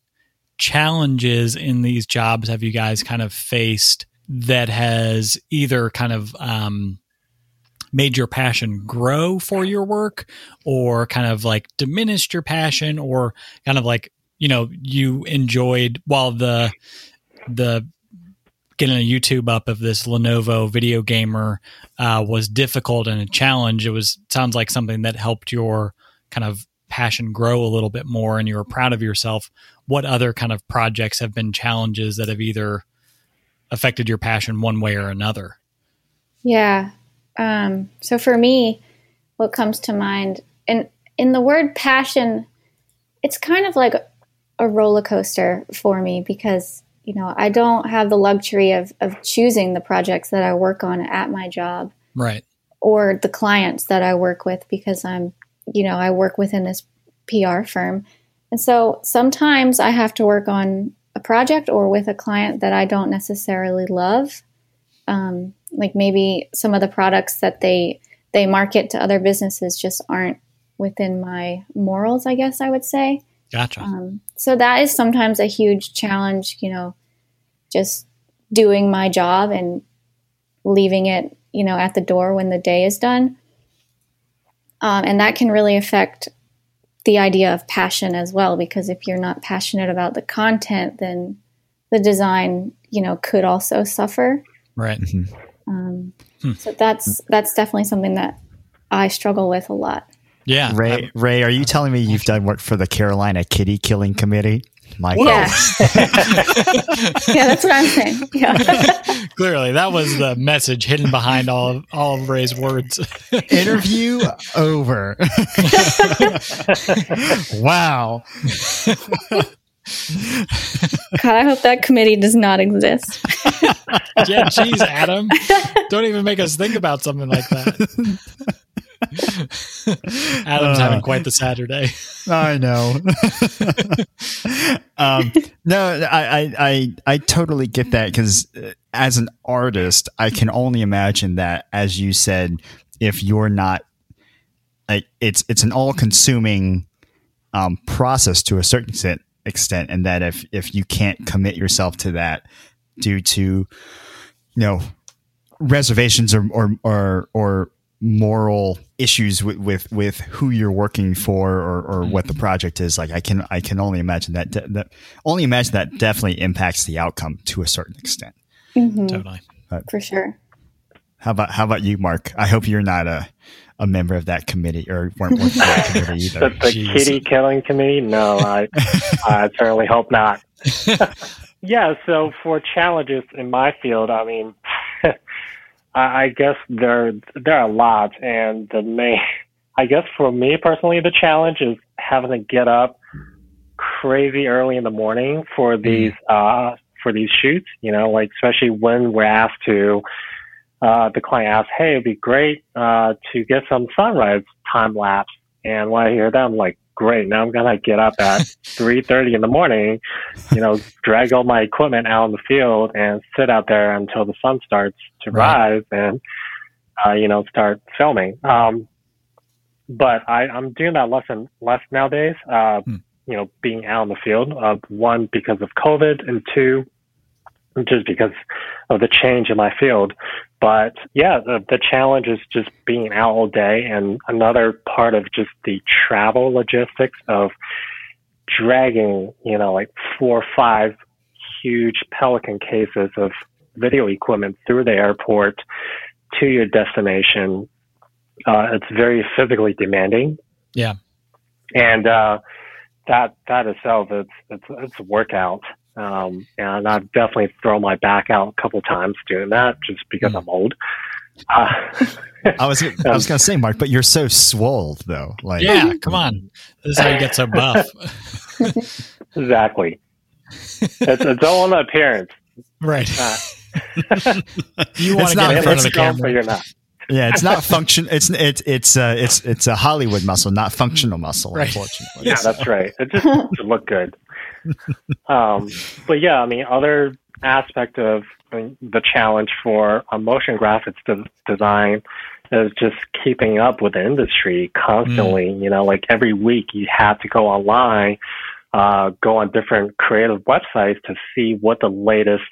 challenges in these jobs have you guys kind of faced that has either kind of made your passion grow for your work, or kind of like diminished your passion, or kind of like, you know, you enjoyed while the getting a YouTube up of this Lenovo video gamer was difficult and a challenge. It was, sounds like something that helped your kind of passion grow a little bit more and you were proud of yourself. What other kind of projects have been challenges that have either affected your passion one way or another? Yeah. So for me, what comes to mind, and in the word passion, it's kind of like a roller coaster for me, because, you know, I don't have the luxury of choosing the projects that I work on at my job, right? Or the clients that I work with, because I'm, you know, I work within this PR firm. And so sometimes I have to work on a project or with a client that I don't necessarily love. Like maybe some of the products that they market to other businesses just aren't within my morals, I guess I would say. Gotcha. So that is sometimes a huge challenge, you know, just doing my job and leaving it, you know, at the door when the day is done. And that can really affect the idea of passion as well, because if you're not passionate about the content, then the design, you know, could also suffer. Right. Mm-hmm. So that's definitely something that I struggle with a lot. Yeah. Ray, are you telling me you've done work for the Carolina Kitty Killing Committee? My God. Yeah. Yeah, that's what I'm saying. Yeah. Clearly, that was the message hidden behind all of Ray's words. Interview over. Wow. God, I hope that committee does not exist. Yeah, jeez, Adam. Don't even make us think about something like that. Adam's having quite the Saturday. I know. No, I totally get that, because as an artist, I can only imagine that, as you said, if you're not, it's an all-consuming process to a certain extent, and that if you can't commit yourself to that due to, you know, reservations or moral issues with who you're working for or what the project is like, I can only imagine that definitely impacts the outcome to a certain extent. Mm-hmm. Totally, but for sure. How about you, Mark? I hope you're not a member of that committee, or weren't working for that committee either. The kitty killing committee? No, I certainly hope not. Yeah. So for challenges in my field, I mean, I guess there are a lot, and I guess for me personally, the challenge is having to get up crazy early in the morning for these shoots. You know, like especially when we're asked to, the client asks, "Hey, it'd be great to get some sunrise time lapse." And when I hear that, I'm like, "Great! Now I'm gonna get up at 3:30 in the morning, you know, drag all my equipment out in the field and sit out there until the sun starts to rise and you know, start filming." But I'm doing that less and less nowadays. You know, being out in the field, one because of COVID, and two just because of the change in my field. But yeah, the challenge is just being out all day, and another part of just the travel logistics of dragging, you know, like 4 or 5 huge Pelican cases of video equipment through the airport to your destination. It's very physically demanding. Yeah. And that itself, it's a workout. And I definitely throw my back out a couple times doing that, just because I'm old. I was going to say, Mark, but you're so swole though. Like, yeah, come on. This is how you get so buff. Exactly. It's all an appearance, right? You want to get in front of the camera, you're not. Yeah, it's not function. It's a Hollywood muscle, not functional muscle. Right. Unfortunately, yeah, so. That's right. It just to look good. But yeah, I mean, other aspect of the challenge for a motion graphics design of just keeping up with the industry constantly. You know, like every week you have to go online, go on different creative websites to see what the latest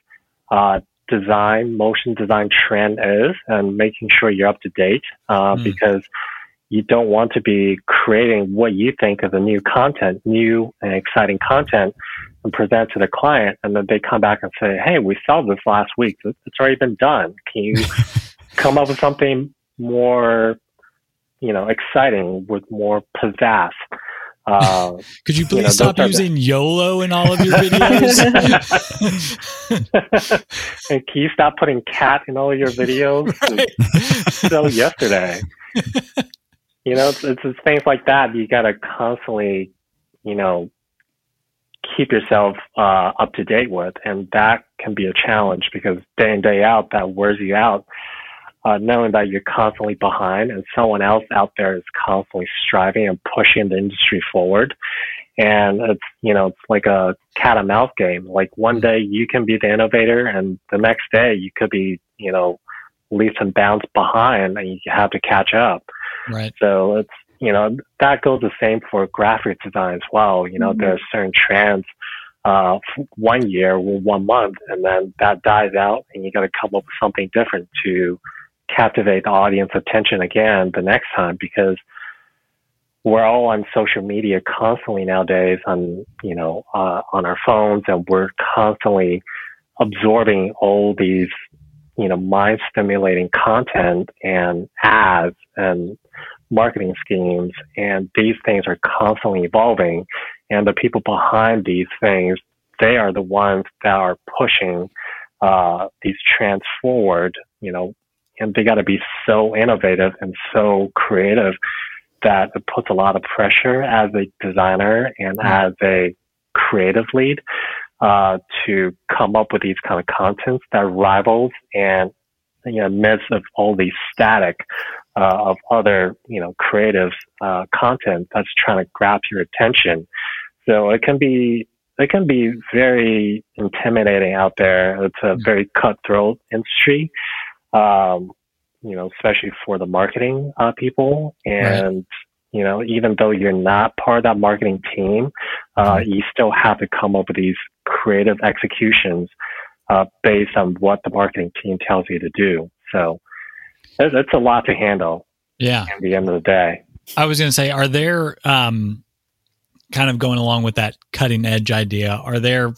motion design trend is, and making sure you're up to date because you don't want to be creating what you think is a new and exciting content and present to the client. And then they come back and say, hey, we saw this last week. It's already been done. Can you come up with something more, exciting with more pizzazz? Could you please stop using YOLO in all of your videos? And can you stop putting cat in all of your videos? Right. So yesterday. It's things like that. You got to constantly, keep yourself up to date with. And that can be a challenge because day in, day out, that wears you out, knowing that you're constantly behind and someone else out there is constantly striving and pushing the industry forward. And it's like a cat and mouse game. Like one day you can be the innovator and the next day you could be, leaps and bounds behind and you have to catch up. Right. So it's, that goes the same for graphic design as well. There are certain trends, 1 year or 1 month, and then that dies out and you got to come up with something different to captivate the audience attention again the next time, because we're all on social media constantly nowadays on our phones, and we're constantly absorbing all these, mind stimulating content and ads and marketing schemes. And these things are constantly evolving. And the people behind these things, they are the ones that are pushing these trends forward, and they got to be so innovative and so creative that it puts a lot of pressure as a designer and as a creative lead to come up with these kind of contents that rivals and amidst of all these static of other creative content that's trying to grab your attention. So it can be very intimidating out there. It's a very cutthroat industry, especially for the marketing people. And even though you're not part of that marketing team, you still have to come up with these creative executions based on what the marketing team tells you to do. So it's a lot to handle. Yeah. At the end of the day. I was going to say, are there, kind of going along with that cutting edge idea,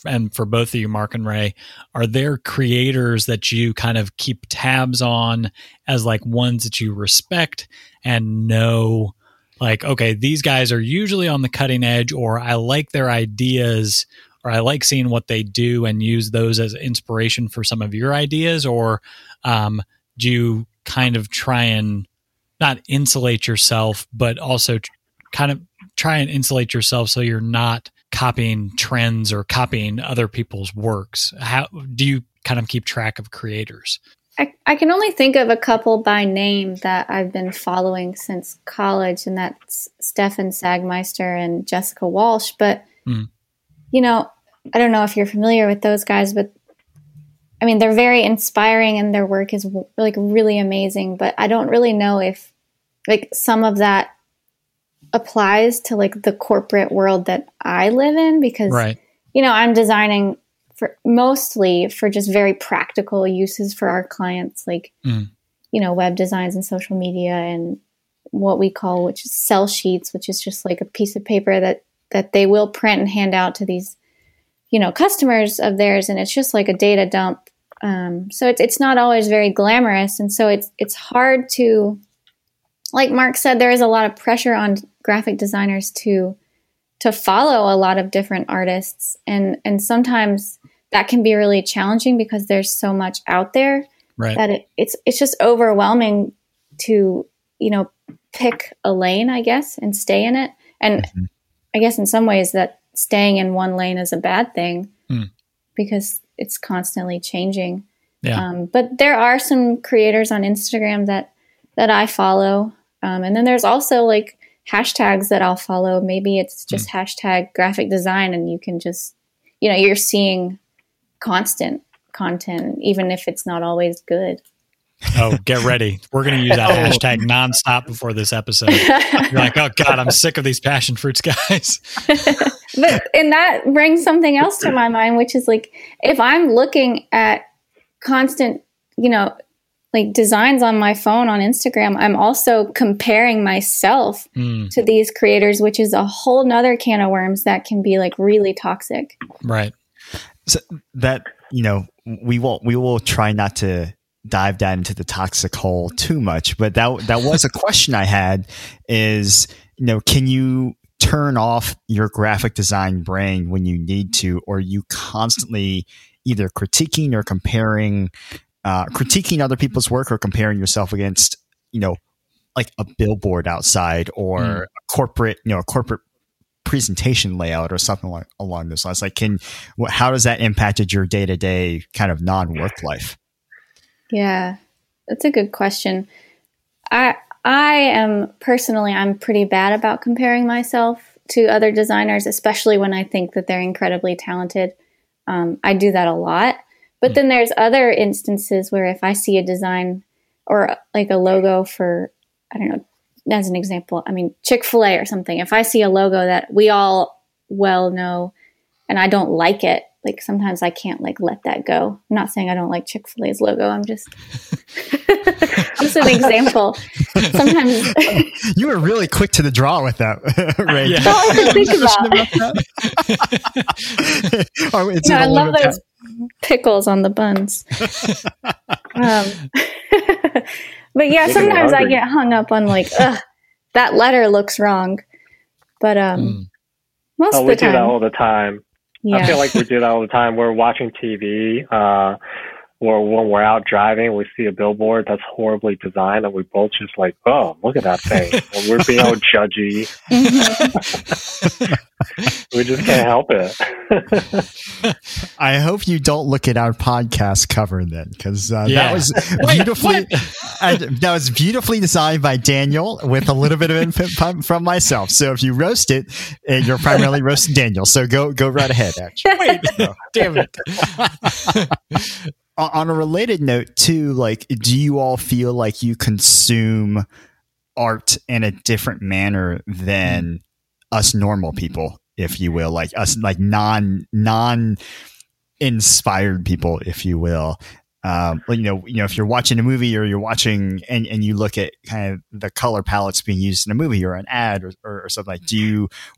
and for both of you, Mark and Ray, are there creators that you kind of keep tabs on as like ones that you respect and know, like, okay, these guys are usually on the cutting edge, or I like their ideas, or I like seeing what they do and use those as inspiration for some of your ideas? Or do you kind of try and not insulate yourself, but also kind of try and insulate yourself so you're not copying trends or copying other people's works? How do you kind of keep track of creators? I can only think of a couple by name that I've been following since college, and that's Stefan Sagmeister and Jessica Walsh. But, I don't know if you're familiar with those guys, but I mean, they're very inspiring and their work is like really amazing. But I don't really know if like some of that applies to like the corporate world that I live in, because, I'm designing mostly for just very practical uses for our clients, like, web designs and social media and what we call, which is sell sheets, which is just like a piece of paper that they will print and hand out to these, customers of theirs. And it's just like a data dump. So it's not always very glamorous. And so it's hard to, like Mark said, there is a lot of pressure on graphic designers to follow a lot of different artists. And sometimes that can be really challenging because there's so much out there that it's just overwhelming to, pick a lane, I guess, and stay in it. And I guess in some ways that staying in one lane is a bad thing because it's constantly changing. Yeah. But there are some creators on Instagram that I follow. And then there's also like hashtags that I'll follow. Maybe it's just hashtag graphic design, and you can just, you're seeing constant content, even if it's not always good. Oh, get ready. We're going to use that hashtag nonstop before this episode. You're like, oh God, I'm sick of these passion fruits guys. And that brings something else to my mind, which is like, if I'm looking at constant, you know, like designs on my phone, on Instagram, I'm also comparing myself to these creators, which is a whole nother can of worms that can be like really toxic. Right. So that, you know, we will try not to dive down into the toxic hole too much, but that was a question I had is, you know, can you turn off your graphic design brain when you need to, or are you constantly either critiquing or comparing, critiquing other people's work or comparing yourself against, you know, like a billboard outside or a corporate presentation layout or something like along those lines? Like how does that impacted your day-to-day kind of non-work life? Yeah, that's a good question. I am personally, I'm pretty bad about comparing myself to other designers, especially when I think that they're incredibly talented. I do that a lot. But then there's other instances where if I see a design or like a logo for, I don't know, as an example, I mean, Chick-fil-A or something, if I see a logo that we all well know and I don't like it, like sometimes I can't like let that go. I'm not saying I don't like Chick-fil-A's logo. I'm just an example. Sometimes you were really quick to the draw with that, Ray. Yeah. That's all I can think about. You know, I love those pickles on the buns. But yeah, sometimes I get hung up on like, ugh, that letter looks wrong. But most of the time, we do that all the time. Yeah. I feel like we do that all the time. We're watching TV, or when we're out driving, we see a billboard that's horribly designed, and we both just like, oh, look at that thing. And we're being all judgy. We just can't help it. I hope you don't look at our podcast cover then, because that was beautifully designed by Daniel with a little bit of input from myself. So if you roast it, you're primarily roasting Daniel. So go right ahead. Actually, wait, no, damn it. On a related note, too, like, do you all feel like you consume art in a different manner than us normal people, if you will, like us, like non-inspired people, if you will? You know, if you're watching a movie or you're watching and you look at kind of the color palettes being used in a movie or an ad or something, like,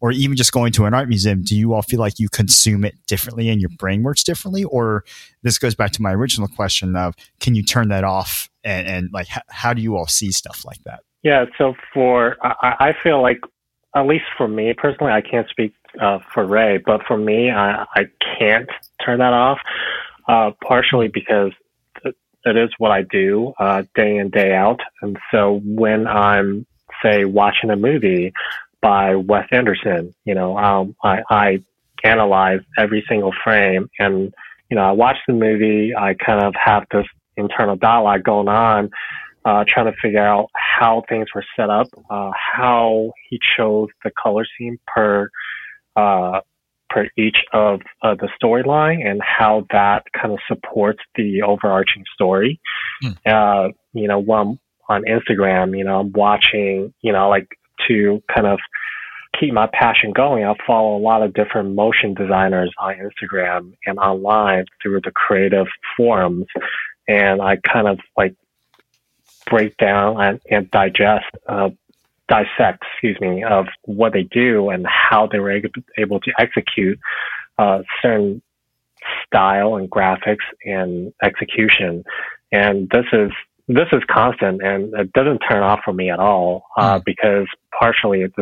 or even just going to an art museum, do you all feel like you consume it differently and your brain works differently? Or this goes back to my original question of, can you turn that off? And like, how do you all see stuff like that? Yeah. So I feel like, at least for me personally, I can't speak for Ray, but for me, I can't turn that off, partially because it is what I do day in, day out. And so when I'm, say, watching a movie by Wes Anderson, you know, I analyze every single frame. And, you know, I watch the movie. I kind of have this internal dialogue going on, trying to figure out how things were set up, how he chose the color scheme per each of the storyline, and how that kind of supports the overarching story. You know, when I'm on Instagram, you know, I'm watching, you know, like, to kind of keep my passion going, I'll follow a lot of different motion designers on Instagram and online through the creative forums. And I kind of like break down and dissect, of what they do and how they were able to execute certain style and graphics and execution. And this is constant, and it doesn't turn off for me at all, because partially it's,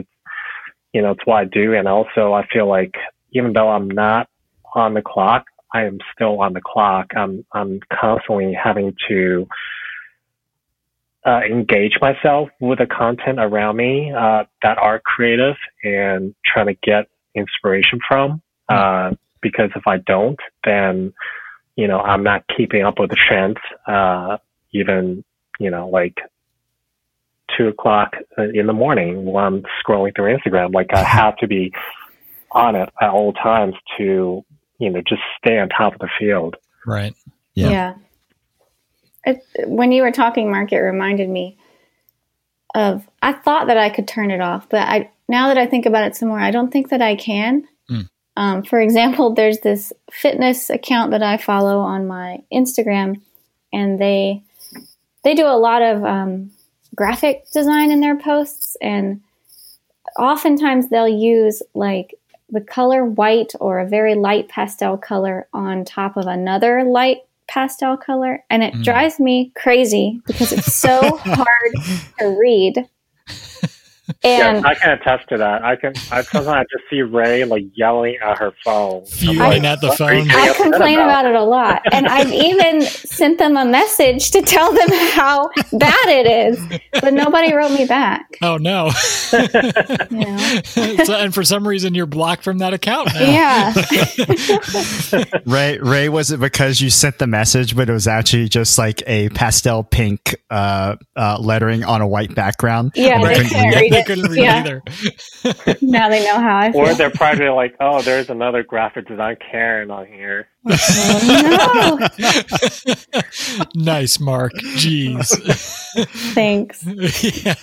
you know, it's what I do. And also I feel like even though I'm not on the clock, I am still on the clock. I'm constantly having to engage myself with the content around me that are creative and trying to get inspiration from, because if I don't, then, you know, I'm not keeping up with the trends, even, you know, like 2:00 in the morning when I'm scrolling through Instagram. Like, I have to be on it at all times to, you know, just stay on top of the field. Right. Yeah. when you were talking, Mark, it reminded me of, I thought that I could turn it off, but now that I think about it some more, I don't think that I can. For example, there's this fitness account that I follow on my Instagram, and they do a lot of graphic design in their posts, and oftentimes they'll use like the color white or a very light pastel color on top of another light pastel color, and it drives me crazy because it's so hard to read. And yes, I can attest to that. Sometimes I just see Ray like yelling at her phone. At the phone. I complain about it a lot, and I've even sent them a message to tell them how bad it is, but nobody wrote me back. Oh no! You know? And for some reason, you're blocked from that account now. Yeah. Ray, was it because you sent the message, but it was actually just like a pastel pink lettering on a white background? Yeah. They couldn't read either. Now they know how I feel. Or they're probably like, oh, there's another graphic design Karen on here. Oh, no. Nice, Mark. Jeez. Thanks. Yeah.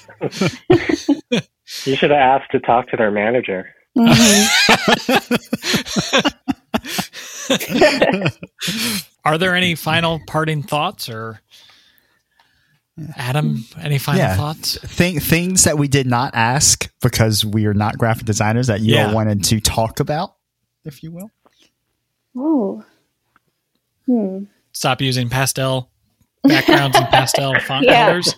You should have asked to talk to their manager. Mm-hmm. Are there any final parting thoughts or... Adam, any final thoughts? Things that we did not ask because we are not graphic designers that you all wanted to talk about, if you will. Oh. Stop using pastel backgrounds and pastel font colors.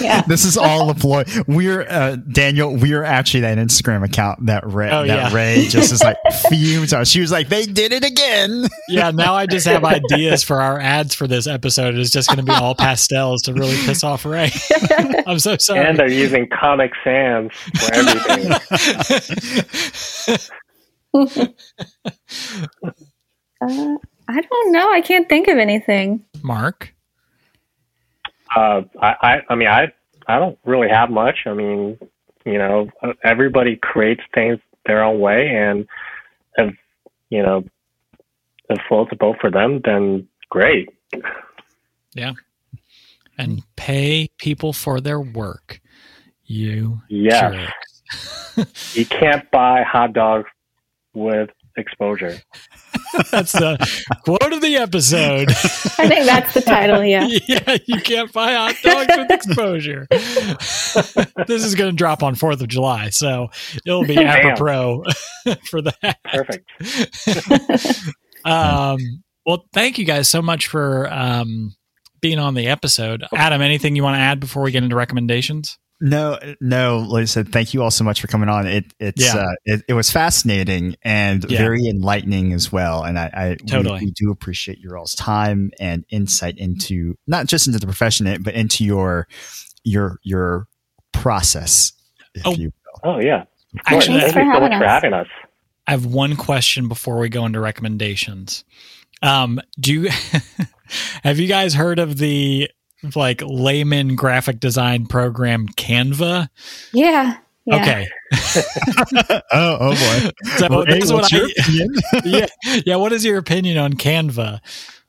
Yeah. This is all a ploy. We're Daniel. We're actually that Instagram account that Ray just is like fumes on. She was like, "They did it again." Yeah. Now I just have ideas for our ads for this episode. It's just going to be all pastels to really piss off Ray. I'm so sorry. And they're using Comic Sans for everything. I don't know. I can't think of anything. Mark. I mean, I don't really have much. I mean, you know, everybody creates things their own way, and if, you know, if floats a boat for them, then great. Yeah. And pay people for their work. You can't buy hot dogs with exposure. That's the quote of the episode. I think that's the title, yeah. You can't buy hot dogs with exposure. This is going to drop on 4th of July, so it'll be apropos for that. Perfect. Well, thank you guys so much for being on the episode. Adam, anything you want to add before we get into recommendations? No, like I said, thank you all so much for coming on. It was fascinating and very enlightening as well. And we do appreciate your all's time and insight into, not just into the profession, but into your process. Actually, thank you so much for having us. I have one question before we go into recommendations. Have you guys heard of the like layman graphic design program Canva? Yeah. Okay. oh boy. So this is what what is your opinion on Canva?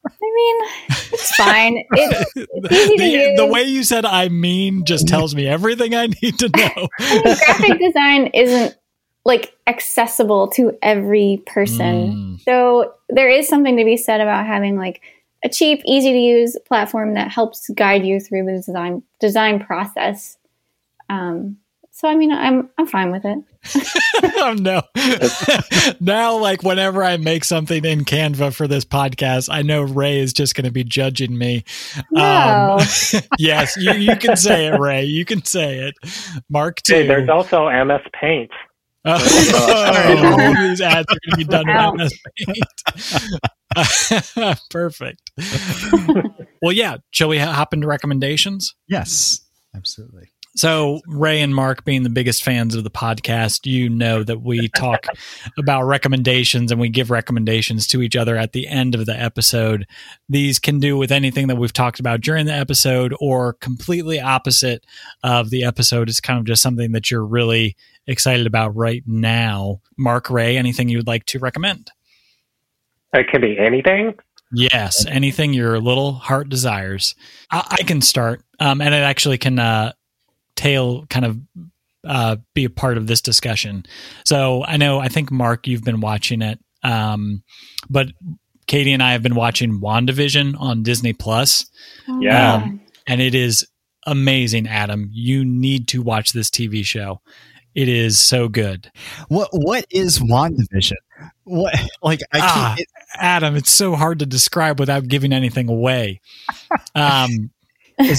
I mean, it's fine. It's easy to use. The way you said "I mean" just tells me everything I need to know. I mean, graphic design isn't like accessible to every person, so there is something to be said about having like a cheap, easy-to-use platform that helps guide you through the design process. So, I mean, I'm fine with it. Oh, no. Now, like, whenever I make something in Canva for this podcast, I know Ray is just going to be judging me. No. Yes, you can say it, Ray. You can say it. Mark, too. Hey, there's also MS Paint. Oh, these ads are going to be done with MS Paint. Perfect. Well, shall we hop into recommendations? Yes, absolutely. So Ray and Mark, being the biggest fans of the podcast, you know that we talk about recommendations and we give recommendations to each other at the end of the episode. These can do with anything that we've talked about during the episode or completely opposite of the episode. It's kind of just something that you're really excited about right now. Mark, Ray, anything you would like to recommend? It can be anything. Yes, anything your little heart desires. I can start, and it actually can be a part of this discussion. So I think, Mark, you've been watching it, but Katie and I have been watching WandaVision on Disney Plus. Yeah. And it is amazing, Adam. You need to watch this TV show. It is so good. What is WandaVision? What, like, I can't, Adam, it's so hard to describe without giving anything away. Is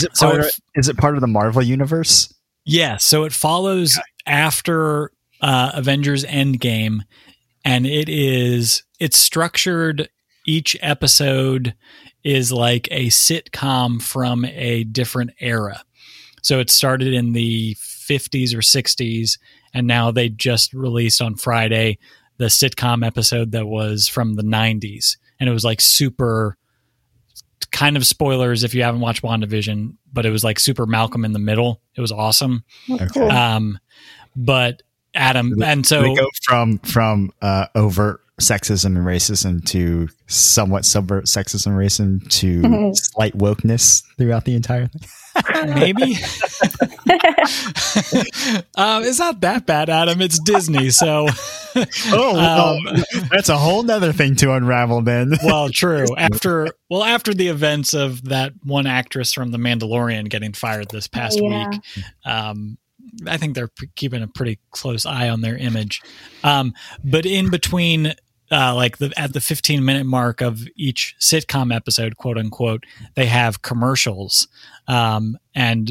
it part of the Marvel universe? Yeah. So it follows after Avengers Endgame, and it's structured. Each episode is like a sitcom from a different era. So it started in the 50s or 60s, and now they just released on Friday the sitcom episode that was from the 90s. And it was like super, kind of spoilers if you haven't watched WandaVision, but it was like super Malcolm in the Middle. It was awesome. Okay. But Adam, and so we go from overt sexism and racism to somewhat subvert sexism and racism to slight wokeness throughout the entire thing. Maybe. It's not that bad, Adam. It's Disney, so. That's a whole nother thing to unravel then. Well, true. After the events of that one actress from The Mandalorian getting fired this past week, I think they're keeping a pretty close eye on their image. But in between, at the 15-minute mark of each sitcom episode, quote unquote, they have commercials, and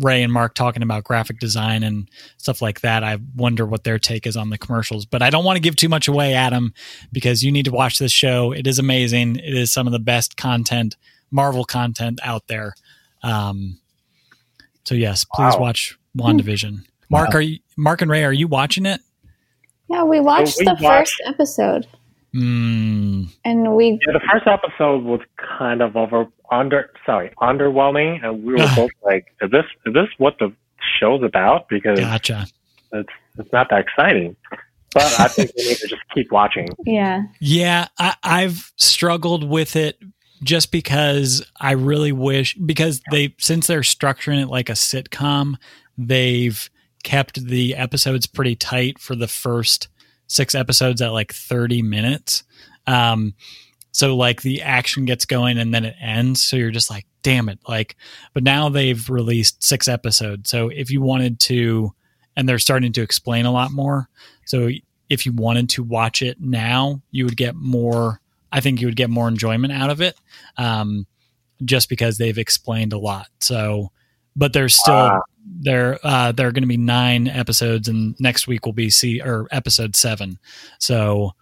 Ray and Mark talking about graphic design and stuff like that. I wonder what their take is on the commercials, but I don't want to give too much away, Adam, because you need to watch this show. It is amazing. It is some of the best content, Marvel content out there. So yes, please watch WandaVision. Mark, Mark and Ray, are you watching it? Yeah, we watched first episode. And the first episode was kind of underwhelming, and we were both like, "Is this what the show's about?" Because it's not that exciting. But I think we need to just keep watching. Yeah. I've struggled with it just because I really wish, because since they're structuring it like a sitcom, they've kept the episodes pretty tight for the first 6 episodes at like 30 minutes. So like the action gets going and then it ends. So you're just like, damn it. But now they've released 6 episodes. So if you wanted to, and they're starting to explain a lot more. So if you wanted to watch it now, you would get more enjoyment out of it. Just because they've explained a lot. So, but there's still, there are going to be 9 episodes, and next week will be episode 7. So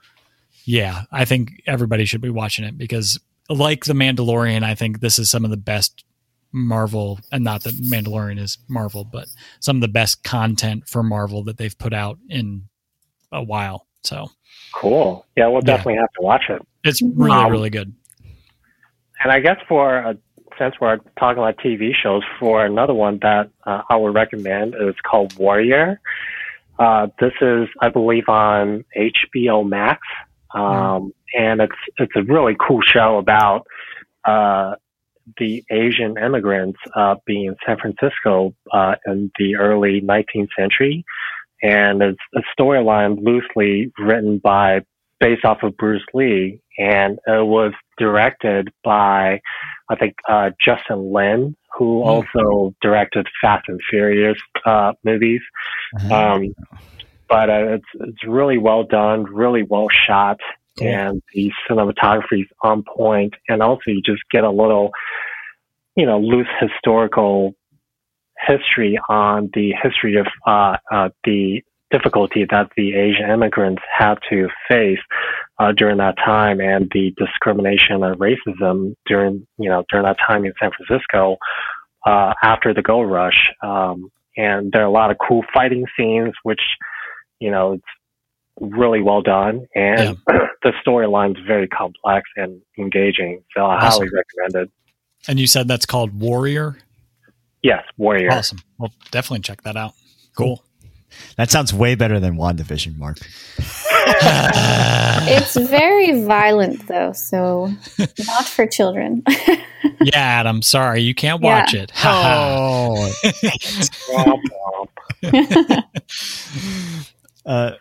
yeah, I think everybody should be watching it because, like The Mandalorian, I think this is some of the best Marvel, and not that Mandalorian is Marvel, but some of the best content for Marvel that they've put out in a while. So cool. Yeah, we'll definitely have to watch it. It's really, really good. And I guess since we're talking about TV shows, for another one that I would recommend is called Warrior. This is, I believe, on HBO Max, and it's a really cool show about the Asian immigrants being in San Francisco in the early 19th century, and it's a storyline loosely written based off of Bruce Lee, and it was directed by, I think, Justin Lin, who also directed Fast and Furious movies. But it's really well done, really well shot, and the cinematography is on point. And also, you just get a little, loose historical history on the history of the difficulty that the Asian immigrants had to face during that time, and the discrimination and racism during that time in San Francisco after the gold rush. And there are a lot of cool fighting scenes, which, it's really well done. And the storyline is very complex and engaging. So I highly recommend it. And you said that's called Warrior? Yes, Warrior. Awesome. Well, definitely check that out. Cool. That sounds way better than WandaVision, Mark. It's very violent, though, so not for children. Yeah, Adam, sorry, you can't watch it. Oh.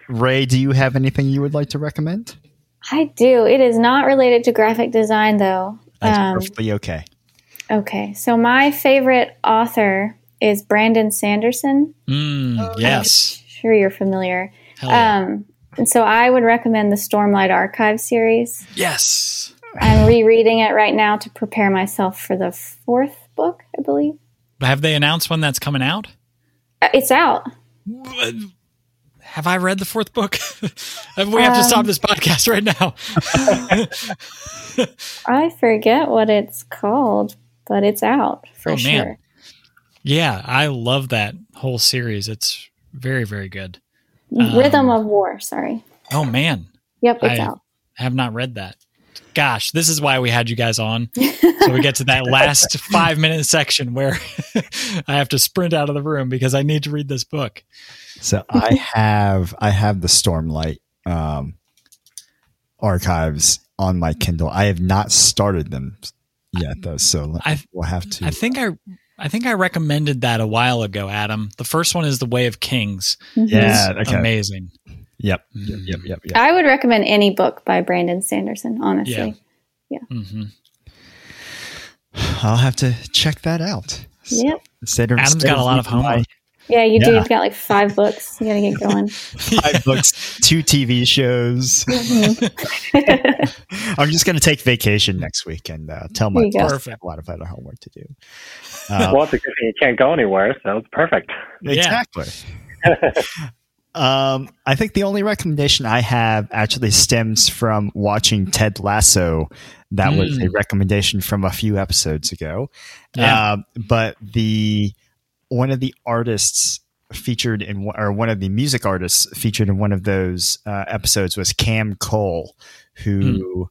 Ray, do you have anything you would like to recommend? I do. It is not related to graphic design, though. That's perfectly okay. Okay, so my favorite author is Brandon Sanderson. Yes. I'm sure you're familiar. Hell yeah. And so I would recommend the Stormlight Archive series. Yes. I'm rereading it right now to prepare myself for the fourth book, I believe. Have they announced when that's coming out? It's out. What? Have I read the fourth book? We have to stop this podcast right now. I forget what it's called, but it's out for sure. Man. Yeah, I love that whole series. It's very, very good. Rhythm of War, sorry. Oh, man. Yep, it's out. I have not read that. Gosh, this is why we had you guys on. So we get to that last 5-minute section where I have to sprint out of the room because I need to read this book. So I have the Stormlight archives on my Kindle. I have not started them yet, though. So we'll have to. I think I recommended that a while ago, Adam. The first one is The Way of Kings. Yeah, okay. Amazing. Yep. I would recommend any book by Brandon Sanderson, honestly. Yeah. Mm-hmm. I'll have to check that out. Yep. Adam's got a lot of homework. Yeah, you do. You've got like 5 books. You got to get going. 5 books, 2 TV shows. Mm-hmm. I'm just going to take vacation next week and tell my boss I have a lot of other homework to do. Well, it's a good thing you can't go anywhere, so it's perfect. Exactly. Yeah. I think the only recommendation I have actually stems from watching Ted Lasso. That was a recommendation from a few episodes ago. Yeah. But one of the artists featured in, or one of the music artists featured in one of those episodes was Cam Cole, who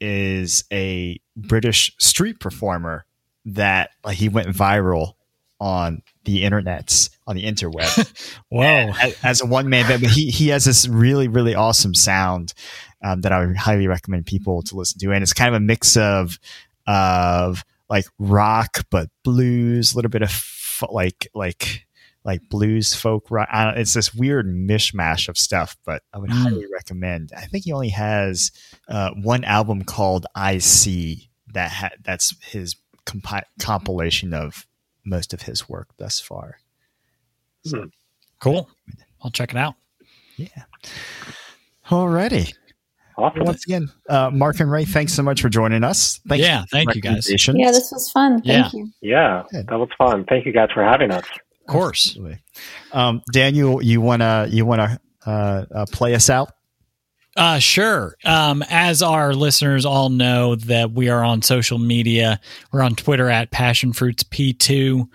is a British street performer that he went viral on the internets, on the interweb. Whoa! As a one-man band, but he has this really, really awesome sound that I would highly recommend people to listen to, and it's kind of a mix of like rock, but blues, a little bit of like blues, folk rock. It's this weird mishmash of stuff, but I would highly recommend. I think he only has one album called I See that that's his compilation of most of his work thus far. So, cool. I'll check it out. Yeah. Alrighty. Awesome. Once again, Mark and Ray, thanks so much for joining us. Thank you guys. Yeah, this was fun. Thank you. Yeah, that was fun. Thank you guys for having us. Of course. Daniel, you wanna play us out? Sure. As our listeners all know, that we are on social media. We're on Twitter at PassionFruitsP2.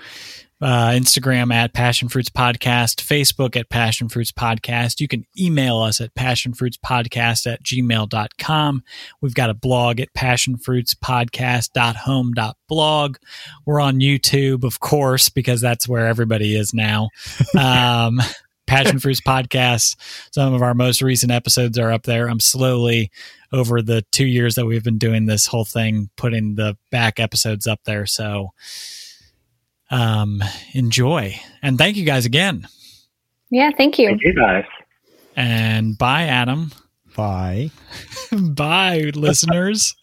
Instagram at Passion Fruits Podcast, Facebook at Passion Fruits Podcast. You can email us at passionfruitspodcast@gmail.com. We've got a blog at passionfruitspodcast.home.blog. We're on YouTube, of course, because that's where everybody is now. Passion Fruits Podcast. Some of our most recent episodes are up there. I'm slowly, over the 2 years that we've been doing this whole thing, putting the back episodes up there. So, enjoy, and thank you guys again. Yeah, thank you. Thank you guys. And bye, Adam. Bye. Bye, listeners.